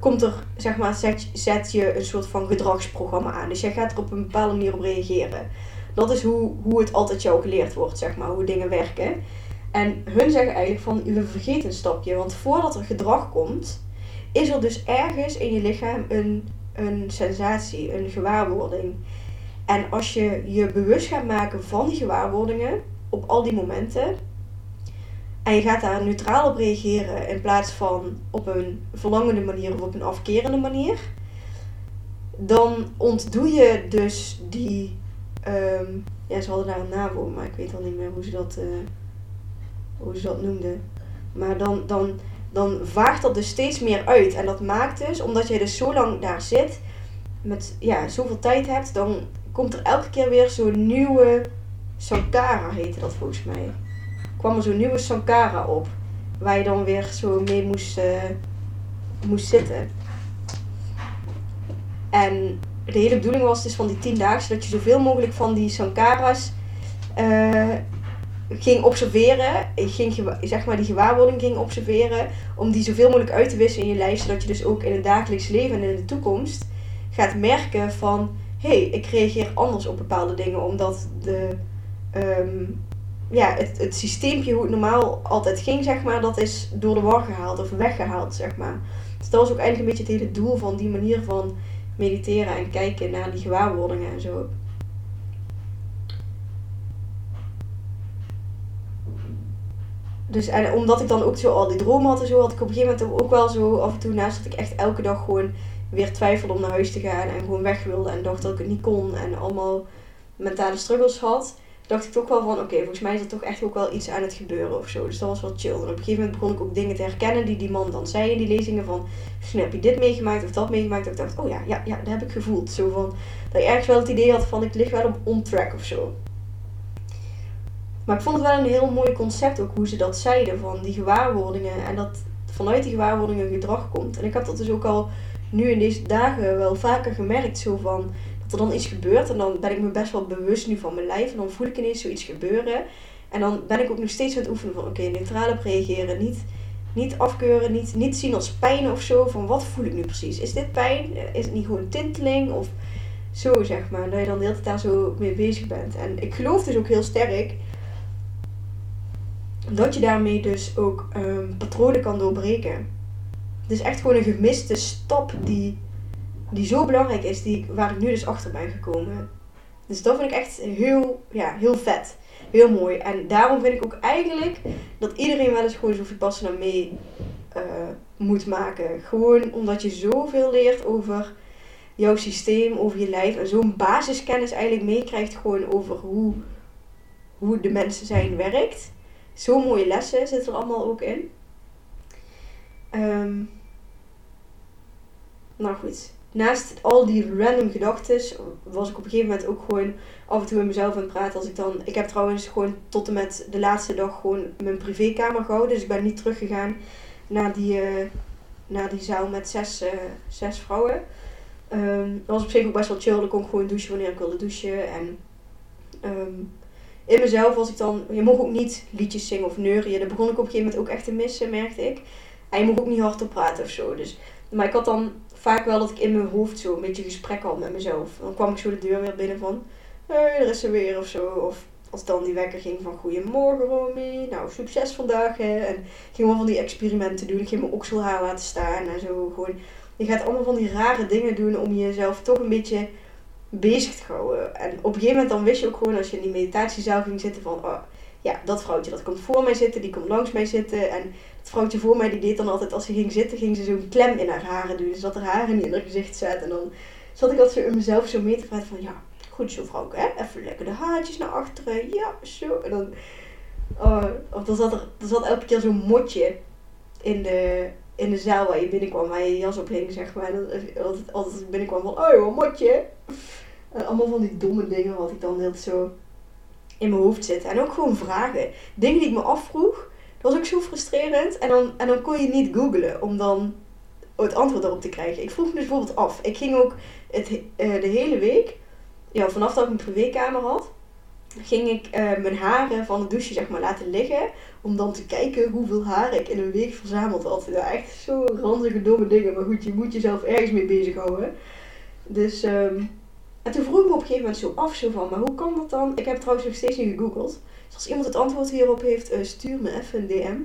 komt er, zeg maar, zet, zet je een soort van gedragsprogramma aan. Dus jij gaat er op een bepaalde manier op reageren. Dat is hoe, hoe het altijd jou geleerd wordt, zeg maar, hoe dingen werken. En hun zeggen eigenlijk van, we vergeten een stapje. Want voordat er gedrag komt, is er dus ergens in je lichaam een, een sensatie, een gewaarwording. En als je je bewust gaat maken van die gewaarwordingen, op al die momenten, en je gaat daar neutraal op reageren in plaats van op een verlangende manier of op een afkerende manier, dan ontdoe je dus die... Um, ja, ze hadden daar een naam voor, maar ik weet al niet meer hoe ze dat, uh, hoe ze dat noemden. Maar dan, dan, dan vaagt dat dus steeds meer uit. En dat maakt dus, omdat je dus zo lang daar zit, met ja, zoveel tijd hebt, dan komt er elke keer weer zo'n nieuwe... Sankara heette dat volgens mij. Kwam er zo'n nieuwe sankara op. Waar je dan weer zo mee moest, uh, moest zitten. En de hele bedoeling was dus van die tien dagen. Zodat je zoveel mogelijk van die sankara's uh, ging observeren. Ging, zeg maar die gewaarwording ging observeren. Om die zoveel mogelijk uit te wissen in je lijst. Zodat je dus ook in het dagelijks leven en in de toekomst gaat merken van... Hé, hey, ik reageer anders op bepaalde dingen. Omdat de... Um, Ja, het, het systeempje hoe het normaal altijd ging, zeg maar, dat is door de war gehaald of weggehaald, zeg maar. Dus dat was ook eigenlijk een beetje het hele doel van die manier van mediteren en kijken naar die gewaarwordingen en zo. Dus en omdat ik dan ook zo al die dromen had en zo, had ik op een gegeven moment ook wel zo af en toe naast dat ik echt elke dag gewoon weer twijfelde om naar huis te gaan en gewoon weg wilde en dacht dat ik het niet kon en allemaal mentale struggles had. Dacht ik toch wel van, oké, okay, volgens mij is er toch echt ook wel iets aan het gebeuren of zo. Dus dat was wel chill. En op een gegeven moment begon ik ook dingen te herkennen die die man dan zei in die lezingen. Van, misschien heb je dit meegemaakt of dat meegemaakt. Dat ik dacht, oh ja, ja, ja, dat heb ik gevoeld. Zo van, dat ik ergens wel het idee had van, ik lig wel op on track of zo. Maar ik vond het wel een heel mooi concept ook hoe ze dat zeiden. Van die gewaarwordingen en dat vanuit die gewaarwordingen gedrag komt. En ik heb dat dus ook al nu in deze dagen wel vaker gemerkt. Zo van... dat er dan iets gebeurt en dan ben ik me best wel bewust nu van mijn lijf. En dan voel ik ineens zoiets gebeuren. En dan ben ik ook nog steeds aan het oefenen van oké, okay, neutraal op reageren. Niet, niet afkeuren, niet, niet zien als pijn of zo. Van wat voel ik nu precies? Is dit pijn? Is het niet gewoon tinteling? Of zo zeg maar. Dat je dan de hele tijd daar zo mee bezig bent. En ik geloof dus ook heel sterk dat je daarmee dus ook um, patronen kan doorbreken. Het is echt gewoon een gemiste stap die... die zo belangrijk is, die, waar ik nu dus achter ben gekomen. Dus dat vind ik echt heel, ja, heel vet. Heel mooi. En daarom vind ik ook eigenlijk dat iedereen wel eens gewoon zo'n Vipassana mee uh, moet maken. Gewoon omdat je zoveel leert over jouw systeem, over je lijf. En zo'n basiskennis eigenlijk meekrijgt gewoon over hoe, hoe de mensen zijn werkt. Zo'n mooie lessen zitten er allemaal ook in. Um, nou goed. Naast al die random gedachten was ik op een gegeven moment ook gewoon af en toe met mezelf aan het praten. Als ik, dan, ik heb trouwens gewoon tot en met de laatste dag gewoon mijn privékamer gehouden. Dus ik ben niet teruggegaan naar die, uh, naar die zaal met zes, uh, zes vrouwen. Um, dat was op zich ook best wel chill. Dan kon ik gewoon douchen wanneer ik wilde douchen. En um, in mezelf was ik dan... Je mocht ook niet liedjes zingen of neurien. Dat begon ik op een gegeven moment ook echt te missen, merkte ik. En je mocht ook niet hardop praten of zo. Dus, maar ik had dan vaak wel dat ik in mijn hoofd zo een beetje gesprekken had met mezelf. Dan kwam ik zo de deur weer binnen van... Hé, hey, er is ze weer of zo. Of als dan die wekker ging van... Goedemorgen, Romy. Nou, succes vandaag, hè. En ik ging wel van die experimenten doen. Ik ging mijn okselhaar laten staan en zo. Gewoon, je gaat allemaal van die rare dingen doen om jezelf toch een beetje... bezig te houden. En op een gegeven moment dan wist je ook gewoon als je in die meditatiezaal ging zitten van, oh, ja, dat vrouwtje dat komt voor mij zitten, die komt langs mij zitten. En het vrouwtje voor mij die deed dan altijd, als ze ging zitten, ging ze zo'n klem in haar haren doen. Dus dat er haren in haar gezicht zaten. En dan zat ik altijd zo in mezelf zo mee te praten van, ja, goed zo vrouwke, hè. Even lekker de haartjes naar achteren. Ja, zo. En dan, oh, of dan zat er, er zat elke keer zo'n motje in de... in de zaal waar je binnenkwam, waar je jas op hing, zeg maar. En altijd, altijd als ik binnenkwam van, oh joh, motje. En allemaal van die domme dingen wat ik dan heel zo in mijn hoofd zit. En ook gewoon vragen. Dingen die ik me afvroeg, dat was ook zo frustrerend. En dan, en dan kon je niet googlen om dan het antwoord daarop te krijgen. Ik vroeg me dus bijvoorbeeld af. Ik ging ook het, uh, de hele week, ja, vanaf dat ik mijn privékamer had, ging ik uh, mijn haren van de douche zeg maar laten liggen. Om dan te kijken hoeveel haren ik in een week verzameld had. Ja, echt zo ranzige domme dingen. Maar goed, je moet jezelf ergens mee bezighouden. Dus, um, en toen vroeg ik me op een gegeven moment zo af. Zo van, maar hoe kan dat dan? Ik heb trouwens nog steeds niet gegoogeld. Dus als iemand het antwoord hierop heeft, uh, stuur me even een D M.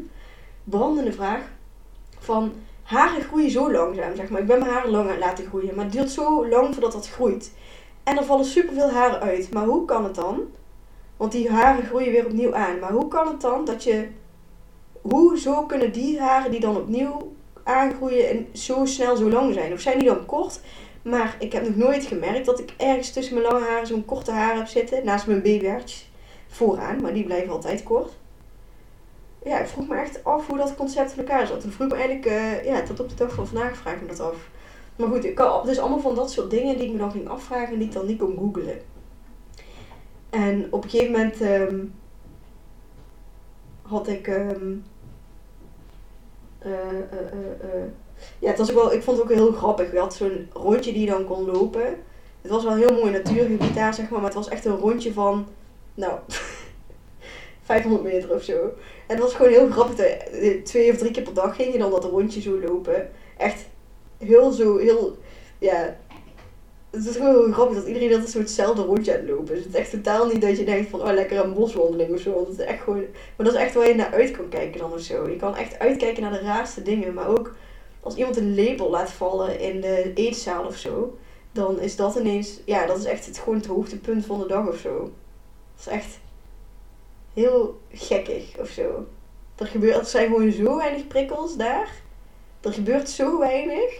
Brandende vraag. Van, haren groeien zo langzaam, zeg maar. Ik ben mijn haren lang aan het laten groeien. Maar het duurt zo lang voordat dat groeit. En er vallen superveel haren uit. Maar hoe kan het dan? Want die haren groeien weer opnieuw aan. Maar hoe kan het dan dat je... Hoezo kunnen die haren die dan opnieuw aangroeien en zo snel zo lang zijn? Of zijn die dan kort? Maar ik heb nog nooit gemerkt dat ik ergens tussen mijn lange haren zo'n korte haar heb zitten. Naast mijn babyhaartjes vooraan. Maar die blijven altijd kort. Ja, ik vroeg me echt af hoe dat concept in elkaar zat. Toen vroeg ik me eigenlijk... Uh, ja, tot op de dag van vandaag vraag ik me dat af. Maar goed, ik kan, dus allemaal van dat soort dingen die ik me dan ging afvragen en die ik dan niet kon googlen. En op een gegeven moment um, had ik, um, uh, uh, uh, uh. ja, het was ook wel, ik vond het ook heel grappig. We hadden zo'n rondje die je dan kon lopen. Het was wel een heel mooi natuurgebied daar, zeg maar, maar het was echt een rondje van, nou, vijfhonderd meter of zo. En het was gewoon heel grappig. Twee of drie keer per dag ging je dan dat rondje zo lopen. Echt heel zo, heel, ja... Het is gewoon heel grappig dat iedereen altijd zo hetzelfde rondje aan het lopen is. Het is echt totaal niet dat je denkt van, oh, lekker een boswandeling of zo. Want het is echt gewoon... Maar dat is echt waar je naar uit kan kijken dan of zo. Je kan echt uitkijken naar de raarste dingen. Maar ook als iemand een lepel laat vallen in de eetzaal of zo. Dan is dat ineens... Ja, dat is echt het, gewoon het hoogtepunt van de dag of zo. Dat is echt heel gekkig of zo. Er, gebeurt, er zijn gewoon zo weinig prikkels daar. Er gebeurt zo weinig.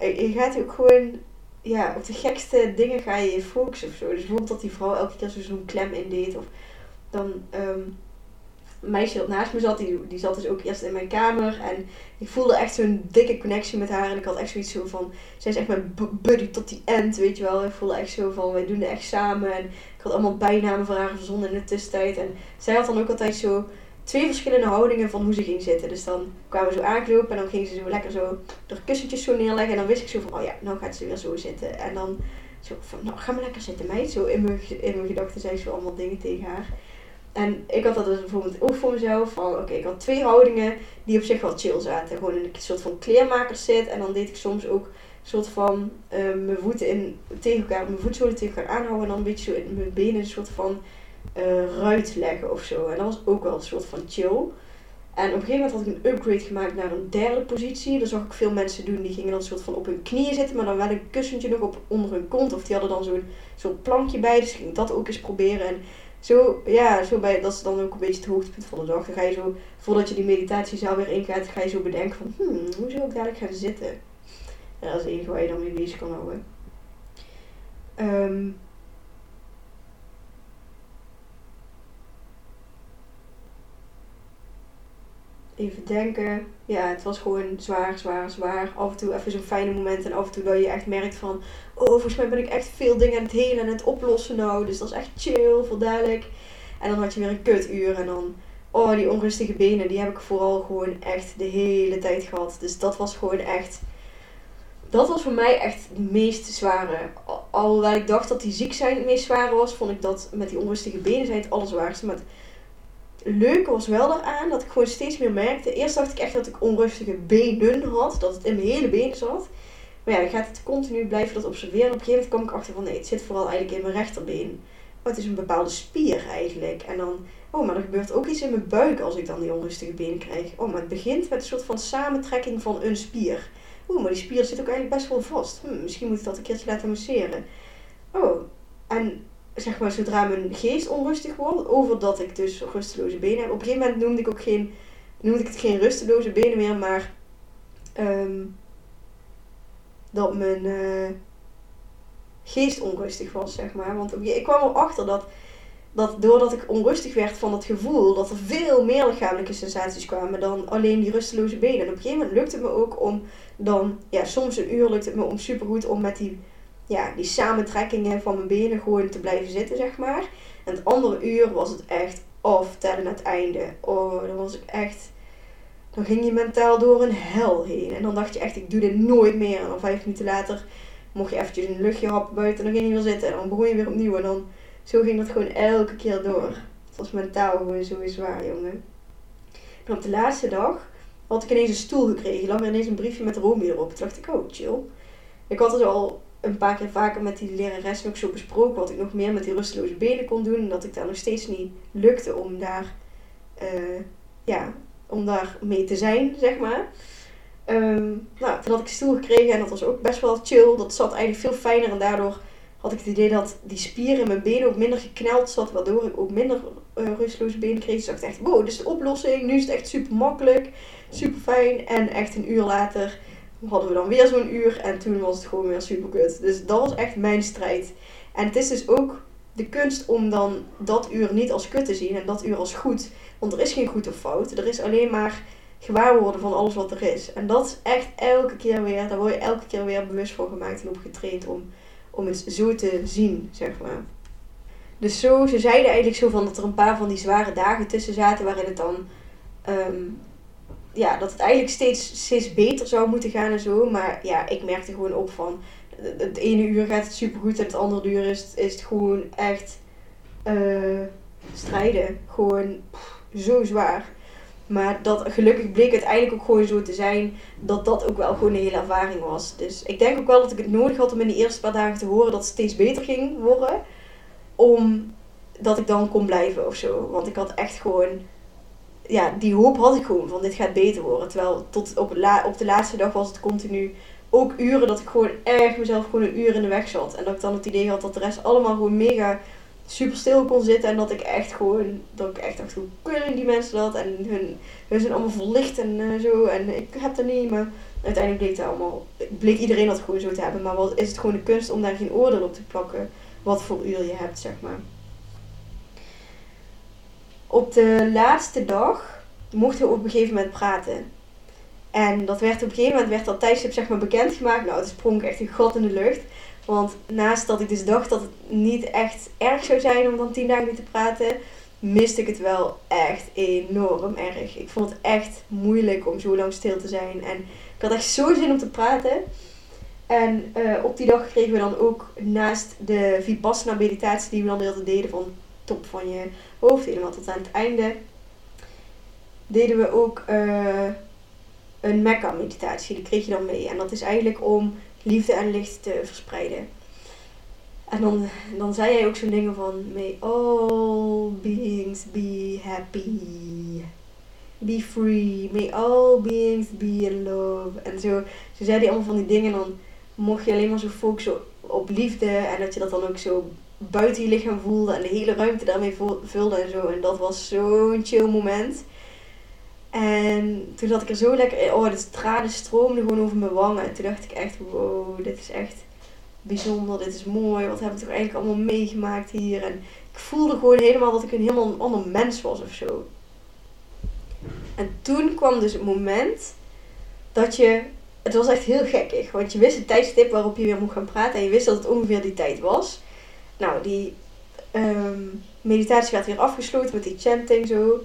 Je gaat ook gewoon... Ja, op de gekste dingen ga je je focussen of zo. Dus bijvoorbeeld dat die vrouw elke keer zo zo'n klem in deed. Of dan um, een meisje dat naast me zat, die, die zat dus ook eerst in mijn kamer. En ik voelde echt zo'n dikke connectie met haar. En ik had echt zoiets zo van, zij is echt mijn buddy tot die end, weet je wel. Ik voelde echt zo van, wij doen het echt samen. En ik had allemaal bijnamen voor haar verzonnen in de tussentijd. En zij had dan ook altijd zo twee verschillende houdingen van hoe ze ging zitten. Dus dan kwamen we zo aanklopen en dan ging ze zo lekker zo haar kussentjes zo neerleggen. En dan wist ik zo van, oh ja, nou gaat ze weer zo zitten. En dan zo van, nou ga maar lekker zitten meid. Zo in mijn, in mijn gedachten zei ze allemaal dingen tegen haar. En ik had dat dus bijvoorbeeld ook voor mezelf. Van oké, okay, ik had twee houdingen die op zich wel chill zaten. Gewoon in een soort van kleermakerszit. En dan deed ik soms ook een soort van uh, mijn voeten in, tegen elkaar, mijn voetzolen tegen elkaar aanhouden. En dan een beetje zo in mijn benen een soort van... Uh, ruit leggen of zo. En dat was ook wel een soort van chill. En op een gegeven moment had ik een upgrade gemaakt naar een derde positie. Dat zag ik veel mensen doen. Die gingen dan een soort van op hun knieën zitten. Maar dan wel een kussentje nog op onder hun kont. Of die hadden dan zo'n, zo'n plankje bij. Dus ging ik dat ook eens proberen. En zo, ja, zo bij, dat is dan ook een beetje het hoogtepunt van de dag. Dan ga je zo, voordat je die meditatiezaal weer ingaat, ga je zo bedenken van, hmm, hoe zou ik dadelijk gaan zitten? En dat is het enige waar je dan mee bezig kan houden. Um, Even denken. Ja, het was gewoon zwaar, zwaar, zwaar. Af en toe even zo'n fijne moment. En af en toe dat je echt merkt van... Oh, volgens mij ben ik echt veel dingen aan het helen en aan het oplossen nou. Dus dat is echt chill, voor dadelijk. En dan had je weer een kutuur. En dan... Oh, die onrustige benen. Die heb ik vooral gewoon echt de hele tijd gehad. Dus dat was gewoon echt... dat was voor mij echt het meest zware. Alhoewel ik dacht dat die ziek zijn het meest zware was, vond ik dat met die onrustige benen zijn het allerzwaarste. Maar het leuke was wel daaraan dat ik gewoon steeds meer merkte. Eerst dacht ik echt dat ik onrustige benen had, dat het in mijn hele benen zat. Maar ja, dan gaat het continu blijven dat observeren. Op een gegeven moment kwam ik achter van nee, het zit vooral eigenlijk in mijn rechterbeen. Oh, het is een bepaalde spier eigenlijk. En dan, oh, maar er gebeurt ook iets in mijn buik als ik dan die onrustige benen krijg. Oh, maar het begint met een soort van samentrekking van een spier. Oeh, maar die spier zit ook eigenlijk best wel vast. Hm, misschien moet ik dat een keertje laten masseren. Oh, en zeg maar, zodra mijn geest onrustig wordt, over dat ik dus rusteloze benen heb. Op een gegeven moment noemde ik, ook geen, noemde ik het geen rusteloze benen meer, maar um, dat mijn uh, geest onrustig was, zeg maar. Want ik kwam erachter dat, dat doordat ik onrustig werd van dat gevoel, dat er veel meer lichamelijke sensaties kwamen dan alleen die rusteloze benen. En op een gegeven moment lukt het me ook om dan, ja, soms een uur lukt het me om supergoed om met die, ja, die samentrekkingen van mijn benen gewoon te blijven zitten, zeg maar. En het andere uur was het echt af, tellen naar het einde. Oh, dan was ik echt, dan ging je mentaal door een hel heen. En dan dacht je echt, ik doe dit nooit meer. En dan vijf minuten later mocht je eventjes een luchtje happen buiten en dan ging je weer zitten. En dan begon je weer opnieuw en dan, zo ging dat gewoon elke keer door. Het was mentaal gewoon zo zwaar, jongen. En op de laatste dag had ik ineens een stoel gekregen. Lag er ineens een briefje met Romy erop. Toen dacht ik, oh, chill. Ik had het al een paar keer vaker met die lerares nog zo besproken. Wat ik nog meer met die rusteloze benen kon doen. En dat ik daar nog steeds niet lukte om daar, uh, ja, om daar mee te zijn, zeg maar. Um, nou, toen had ik een stoel gekregen en dat was ook best wel chill. Dat zat eigenlijk veel fijner en daardoor had ik het idee dat die spieren in mijn benen ook minder gekneld zat, waardoor ik ook minder uh, rusteloze benen kreeg. Dus ik dacht echt, wow, dit is de oplossing. Nu is het echt super makkelijk, super fijn. En echt een uur later hadden we dan weer zo'n uur en toen was het gewoon weer super kut. Dus dat was echt mijn strijd. En het is dus ook de kunst om dan dat uur niet als kut te zien en dat uur als goed. Want er is geen goed of fout. Er is alleen maar gewaarworden van alles wat er is. En dat is echt elke keer weer, daar word je elke keer weer bewust van gemaakt en op getraind om... om het zo te zien, zeg maar. Dus zo, ze zeiden eigenlijk zo van dat er een paar van die zware dagen tussen zaten, waarin het dan, um, ja, dat het eigenlijk steeds, steeds beter zou moeten gaan en zo. Maar ja, ik merkte gewoon op van, het ene uur gaat het supergoed en het andere uur is, is het gewoon echt uh, strijden. Gewoon pff, zo zwaar. Maar dat, gelukkig bleek het eigenlijk ook gewoon zo te zijn dat dat ook wel gewoon een hele ervaring was. Dus ik denk ook wel dat ik het nodig had om in de eerste paar dagen te horen dat het steeds beter ging worden. Omdat ik dan kon blijven of zo. Want ik had echt gewoon, ja, die hoop had ik gewoon van dit gaat beter worden. Terwijl tot op, la- op de laatste dag was het continu ook uren dat ik gewoon erg mezelf gewoon een uur in de weg zat. En dat ik dan het idee had dat de rest allemaal gewoon mega super stil kon zitten en dat ik echt gewoon, dat ik echt dacht, hoe kunnen die mensen dat? En hun, hun zijn allemaal verlicht en uh, zo, en ik heb dat niet, maar uiteindelijk bleek, dat allemaal, bleek iedereen dat gewoon zo te hebben. Maar wat, is het gewoon de kunst om daar geen oordeel op te plakken, wat voor uur je hebt, zeg maar. Op de laatste dag mochten we op een gegeven moment praten. En dat werd op een gegeven moment, werd dat tijdstip zeg maar bekendgemaakt. Nou, het sprong echt een gat in de lucht. Want naast dat ik dus dacht dat het niet echt erg zou zijn om dan tien dagen niet te praten, miste ik het wel echt enorm erg. Ik vond het echt moeilijk om zo lang stil te zijn. En ik had echt zo zin om te praten. En uh, op die dag kregen we dan ook naast de Vipassana meditatie die we dan de hele tijd deden, van top van je hoofd helemaal tot aan het einde, deden we ook uh, een metta meditatie. Die kreeg je dan mee. En dat is eigenlijk om liefde en licht te verspreiden. En dan, dan zei hij ook zo'n dingen van, may all beings be happy. Be free. May all beings be in love. En zo, zo zei hij allemaal van die dingen. En dan mocht je alleen maar zo focussen op liefde. En dat je dat dan ook zo buiten je lichaam voelde. En de hele ruimte daarmee vulde en zo. En dat was zo'n chill moment. En toen zat ik er zo lekker in. Oh, de tranen stroomden gewoon over mijn wangen. En toen dacht ik echt, wow, dit is echt bijzonder. Dit is mooi. Wat heb ik toch eigenlijk allemaal meegemaakt hier. En ik voelde gewoon helemaal dat ik een helemaal een ander mens was of zo. En toen kwam dus het moment dat je... Het was echt heel gekkig. Want je wist het tijdstip waarop je weer mocht gaan praten. En je wist dat het ongeveer die tijd was. Nou, die um, meditatie werd weer afgesloten met die chanting zo.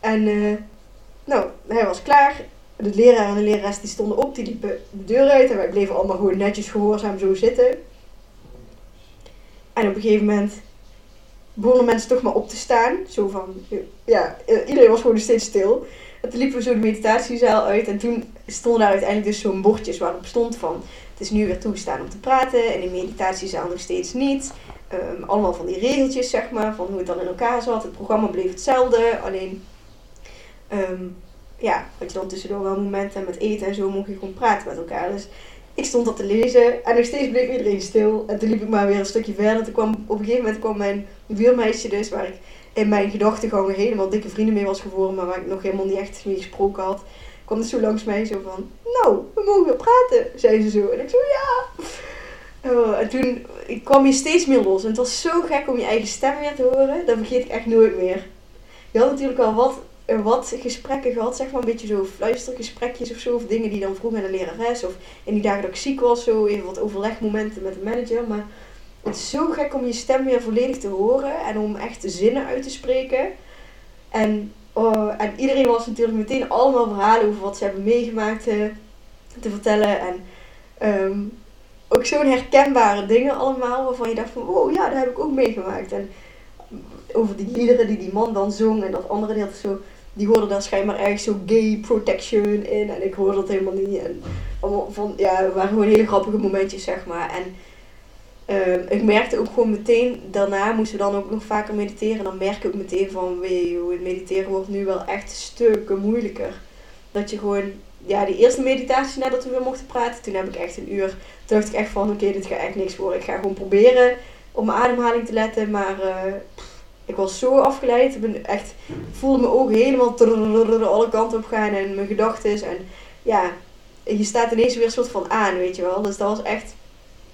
En En uh, nou, hij was klaar. De leraar en de lerares die stonden op, die liepen de deur uit. En wij bleven allemaal gewoon netjes gehoorzaam zo zitten. En op een gegeven moment begonnen mensen toch maar op te staan. Zo van, ja, iedereen was gewoon steeds stil. En toen liepen we zo de meditatiezaal uit. En toen stonden daar uiteindelijk dus zo'n bordjes waarop stond van... Het is nu weer toegestaan om te praten. En in meditatiezaal nog steeds niet. Um, allemaal van die regeltjes, zeg maar. Van hoe het dan in elkaar zat. Het programma bleef hetzelfde. Alleen... Um, ja, had je dan tussendoor wel momenten met eten en zo, mocht je gewoon praten met elkaar. Dus ik stond dat te lezen en nog steeds bleef iedereen stil. En toen liep ik maar weer een stukje verder. Toen kwam, op een gegeven moment kwam mijn buurmeisje dus, waar ik in mijn gedachten gewoon helemaal dikke vrienden mee was geworden, maar waar ik nog helemaal niet echt mee gesproken had. Kwam dus zo langs mij zo van, nou, we mogen weer praten, zei ze zo. En ik zo, ja! Oh, en toen ik kwam je steeds meer los. En het was zo gek om je eigen stem weer te horen. Dat vergeet ik echt nooit meer. Je had natuurlijk al wat... wat gesprekken gehad, zeg maar, een beetje zo fluistergesprekjes of zo, of dingen die dan vroeg met een lerares, of in die dagen dat ik ziek was, zo even wat overlegmomenten met de manager, maar het is zo gek om je stem weer volledig te horen en om echt zinnen uit te spreken. En, oh, en iedereen was natuurlijk meteen allemaal verhalen over wat ze hebben meegemaakt te, te vertellen en um, ook zo'n herkenbare dingen allemaal, waarvan je dacht van, wow, ja, dat heb ik ook meegemaakt. En over die liederen die die man dan zong en dat andere deel zo, die hoorden daar schijnbaar ergens zo gay protection in en ik hoorde dat helemaal niet. En allemaal van, ja, het waren gewoon hele grappige momentjes, zeg maar. En uh, ik merkte ook gewoon meteen, daarna moesten we dan ook nog vaker mediteren en dan merk ik ook meteen van, weet je, het mediteren wordt nu wel echt stukken moeilijker. Dat je gewoon, ja, die eerste meditatie nadat we weer mochten praten, toen heb ik echt een uur, toen dacht ik echt van, oké, okay, dit gaat echt niks worden. Ik ga gewoon proberen op mijn ademhaling te letten, maar... Uh, Ik was zo afgeleid, ik ben echt, voelde mijn ogen helemaal alle kanten op gaan en mijn gedachten. En ja, je staat ineens weer een soort van aan, weet je wel. Dus dat was echt,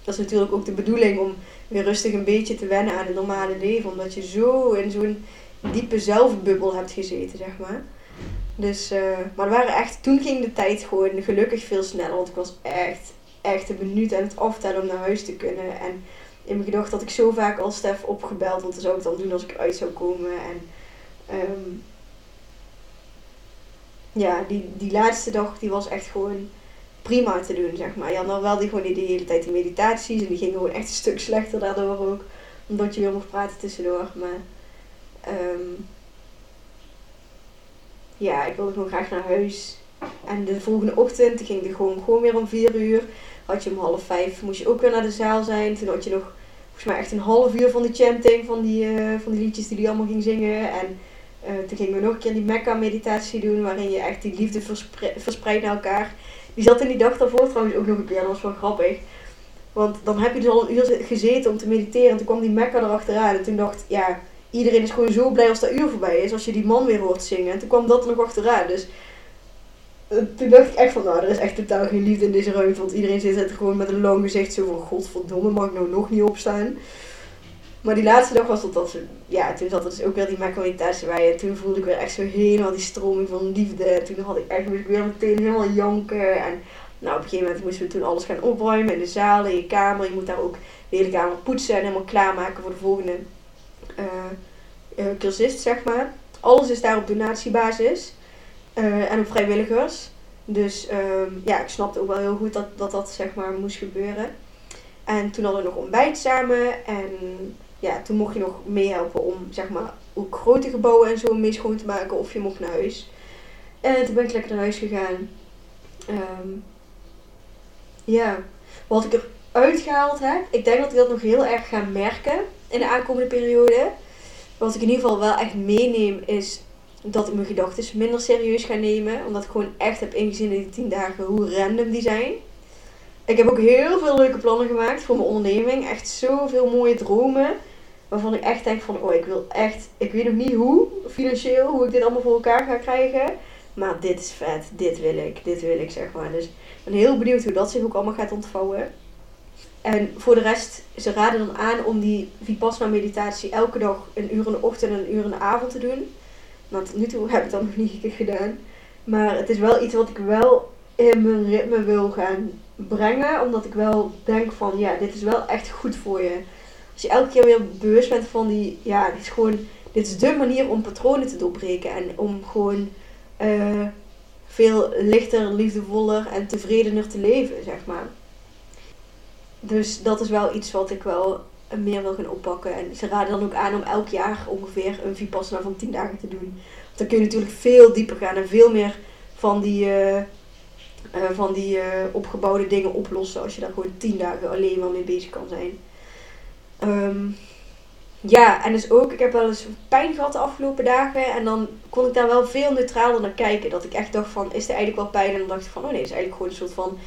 dat is natuurlijk ook de bedoeling om weer rustig een beetje te wennen aan het normale leven. Omdat je zo in zo'n diepe zelfbubbel hebt gezeten, zeg maar. Dus, uh, maar er waren echt, toen ging de tijd gewoon gelukkig veel sneller. Want ik was echt, echt een minuut aan het aftellen om naar huis te kunnen. En... in mijn gedachten had ik zo vaak al Stef opgebeld, want dat zou ik dan doen als ik eruit zou komen. En um, ja, die, die laatste dag die was echt gewoon prima te doen, zeg maar. Je had dan wel die, gewoon die, die hele tijd die meditaties en die gingen gewoon echt een stuk slechter daardoor ook. Omdat je weer mocht praten tussendoor. Maar um, ja, ik wilde gewoon graag naar huis. En de volgende ochtend ging het gewoon, gewoon weer om vier uur. Had je om half vijf, moest je ook weer naar de zaal zijn. Toen had je nog, volgens mij echt een half uur van de chanting, van die, uh, van die liedjes die hij allemaal ging zingen. En uh, toen gingen we nog een keer die Mekka-meditatie doen, waarin je echt die liefde verspre- verspreidt naar elkaar. Die zat in die dag daarvoor trouwens ook nog een keer, dat was wel grappig. Want dan heb je dus al een uur gezeten om te mediteren en toen kwam die Mekka erachteraan. En toen dacht ja, iedereen is gewoon zo blij als dat uur voorbij is, als je die man weer hoort zingen. En toen kwam dat er nog achteraan, dus... toen dacht ik echt van, nou, er is echt totaal geen liefde in deze ruimte. Want iedereen zit er gewoon met een lang gezicht zo van, godverdomme, mag ik nou nog niet opstaan? Maar die laatste dag was dat, dat ja, toen zat er dus ook weer die meditatie bij. En toen voelde ik weer echt zo helemaal die stroming van liefde. En toen had ik echt, moest ik weer meteen helemaal janken. En nou, op een gegeven moment moesten we toen alles gaan opruimen. In de zaal, in je kamer. Je moet daar ook de hele kamer poetsen en helemaal klaarmaken voor de volgende uh, cursist, zeg maar. Alles is daar op donatiebasis. Uh, en op vrijwilligers. Dus um, ja, ik snapte ook wel heel goed dat, dat dat zeg maar moest gebeuren. En toen hadden we nog ontbijt samen. En ja, toen mocht je nog meehelpen om zeg maar ook grote gebouwen en zo mee schoon te maken. Of je mocht naar huis. En toen ben ik lekker naar huis gegaan. Um, ja, wat ik eruit gehaald heb. Ik denk dat ik dat nog heel erg ga merken in de aankomende periode. Wat ik in ieder geval wel echt meeneem is... dat ik mijn gedachten minder serieus ga nemen. Omdat ik gewoon echt heb ingezien in die tien dagen hoe random die zijn. Ik heb ook heel veel leuke plannen gemaakt voor mijn onderneming. Echt zoveel mooie dromen. Waarvan ik echt denk van, oh, ik wil echt... ik weet nog niet hoe, financieel, hoe ik dit allemaal voor elkaar ga krijgen. Maar dit is vet. Dit wil ik. Dit wil ik, zeg maar. Dus ik ben heel benieuwd hoe dat zich ook allemaal gaat ontvouwen. En voor de rest, ze raden dan aan om die Vipassana meditatie elke dag een uur in de ochtend en een uur in de avond te doen. Nou, tot nu toe heb ik dat nog niet gedaan. Maar het is wel iets wat ik wel in mijn ritme wil gaan brengen. Omdat ik wel denk van, ja, dit is wel echt goed voor je. Als je elke keer weer bewust bent van die, ja, dit is gewoon... dit is dé manier om patronen te doorbreken en om gewoon uh, veel lichter, liefdevoller en tevredener te leven, zeg maar. Dus dat is wel iets wat ik wel meer wil gaan oppakken. En ze raden dan ook aan om elk jaar ongeveer een Vipassana van tien dagen te doen. Want dan kun je natuurlijk veel dieper gaan en veel meer van die, uh, uh, van die uh, opgebouwde dingen oplossen. Als je daar gewoon tien dagen alleen maar mee bezig kan zijn. Um, ja, en dus ook, ik heb wel eens pijn gehad de afgelopen dagen. En dan kon ik daar wel veel neutraler naar kijken. Dat ik echt dacht van, is er eigenlijk wel pijn? En dan dacht ik van, oh nee, het is eigenlijk gewoon een soort van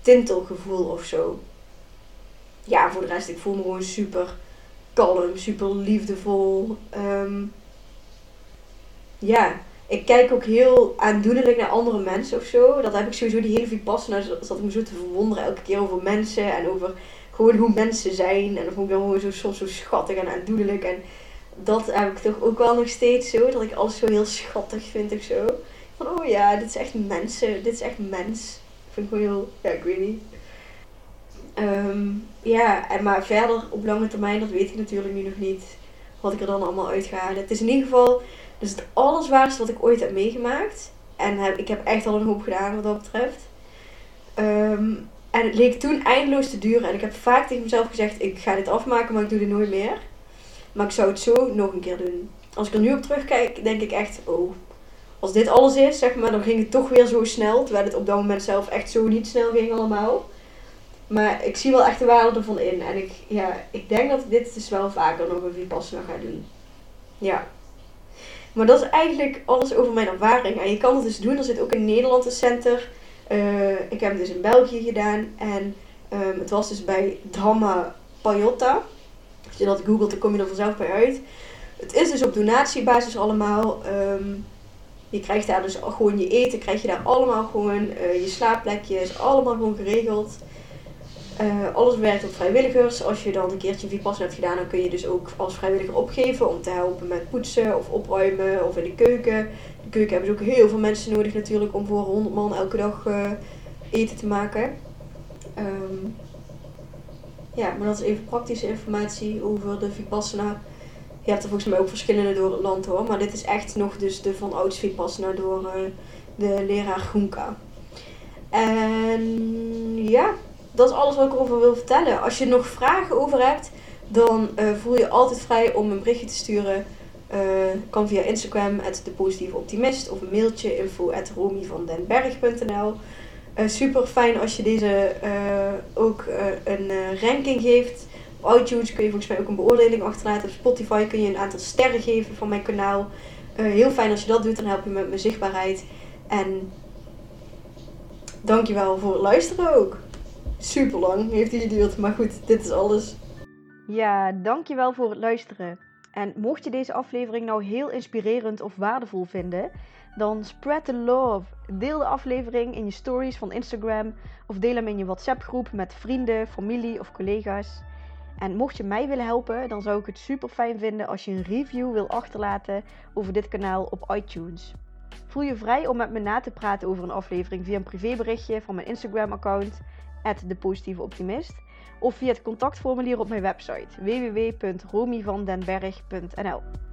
tintelgevoel of zo. Ja, voor de rest, ik voel me gewoon super kalm, super liefdevol. Um, ja, ik kijk ook heel aandoenlijk naar andere mensen of zo. Dat heb ik sowieso die hele Vipassana, dat ik me zo te verwonderen elke keer over mensen. En over gewoon hoe mensen zijn. En dat vond ik dan gewoon zo, soms zo schattig en aandoenlijk. En dat heb ik toch ook wel nog steeds zo. Dat ik alles zo heel schattig vind of zo. Van, oh ja, dit is echt mensen. Dit is echt mens. Dat vind ik gewoon heel, ja, ik weet niet. Um, ja, en maar verder op lange termijn, dat weet ik natuurlijk nu nog niet, wat ik er dan allemaal uit ga halen. Het is in ieder geval dus het allerzwaarste wat ik ooit heb meegemaakt. En heb, ik heb echt al een hoop gedaan wat dat betreft. Um, en het leek toen eindeloos te duren. En ik heb vaak tegen mezelf gezegd, ik ga dit afmaken, maar ik doe dit nooit meer. Maar ik zou het zo nog een keer doen. Als ik er nu op terugkijk, denk ik echt, oh, als dit alles is, zeg maar, dan ging het toch weer zo snel. Terwijl het op dat moment zelf echt zo niet snel ging allemaal. Maar ik zie wel echt de waarde ervan in. En ik, ja, ik denk dat ik dit dus wel vaker nog een Vipassana ga doen. Ja. Maar dat is eigenlijk alles over mijn ervaring. En je kan het dus doen. Er zit ook in Nederland een center. Uh, ik heb het dus in België gedaan. En um, het was dus bij Dhamma Pajotta. Als je dat googelt, dan kom je er vanzelf bij uit. Het is dus op donatiebasis allemaal. Um, je krijgt daar dus gewoon je eten. Krijg je daar allemaal gewoon. Uh, je slaapplekje is allemaal gewoon geregeld. Uh, alles werkt op vrijwilligers. Als je dan een keertje Vipassana hebt gedaan, dan kun je dus ook als vrijwilliger opgeven om te helpen met poetsen of opruimen of in de keuken. In de keuken hebben ze ook heel veel mensen nodig natuurlijk om voor honderd man elke dag uh, eten te maken. Um, ja, maar dat is even praktische informatie over de Vipassana. Je hebt er volgens mij ook verschillende door het land hoor, maar dit is echt nog dus de van ouds Vipassana door uh, de leraar Goenka. En ja... Dat is alles wat ik erover wil vertellen. Als je nog vragen over hebt, dan uh, voel je altijd vrij om een berichtje te sturen. Uh, kan via Instagram, De Positieve Optimist. Of een mailtje, info at romy van den berg punt n l. Uh, super fijn als je deze uh, ook uh, een uh, ranking geeft. Op iTunes kun je volgens mij ook een beoordeling achterlaten. Op Spotify kun je een aantal sterren geven van mijn kanaal. Uh, heel fijn als je dat doet, dan help je met mijn zichtbaarheid. En dankjewel voor het luisteren ook. Super lang heeft die geduurd, maar goed, dit is alles. Ja, dankjewel voor het luisteren. En mocht je deze aflevering nou heel inspirerend of waardevol vinden, dan spread the love. Deel de aflevering in je stories van Instagram of deel hem in je WhatsApp groep met vrienden, familie of collega's. En mocht je mij willen helpen, dan zou ik het super fijn vinden als je een review wil achterlaten over dit kanaal op iTunes. Voel je vrij om met me na te praten over een aflevering via een privéberichtje van mijn Instagram account De Positieve Optimist of via het contactformulier op mijn website w w w punt romy van den berg punt n l.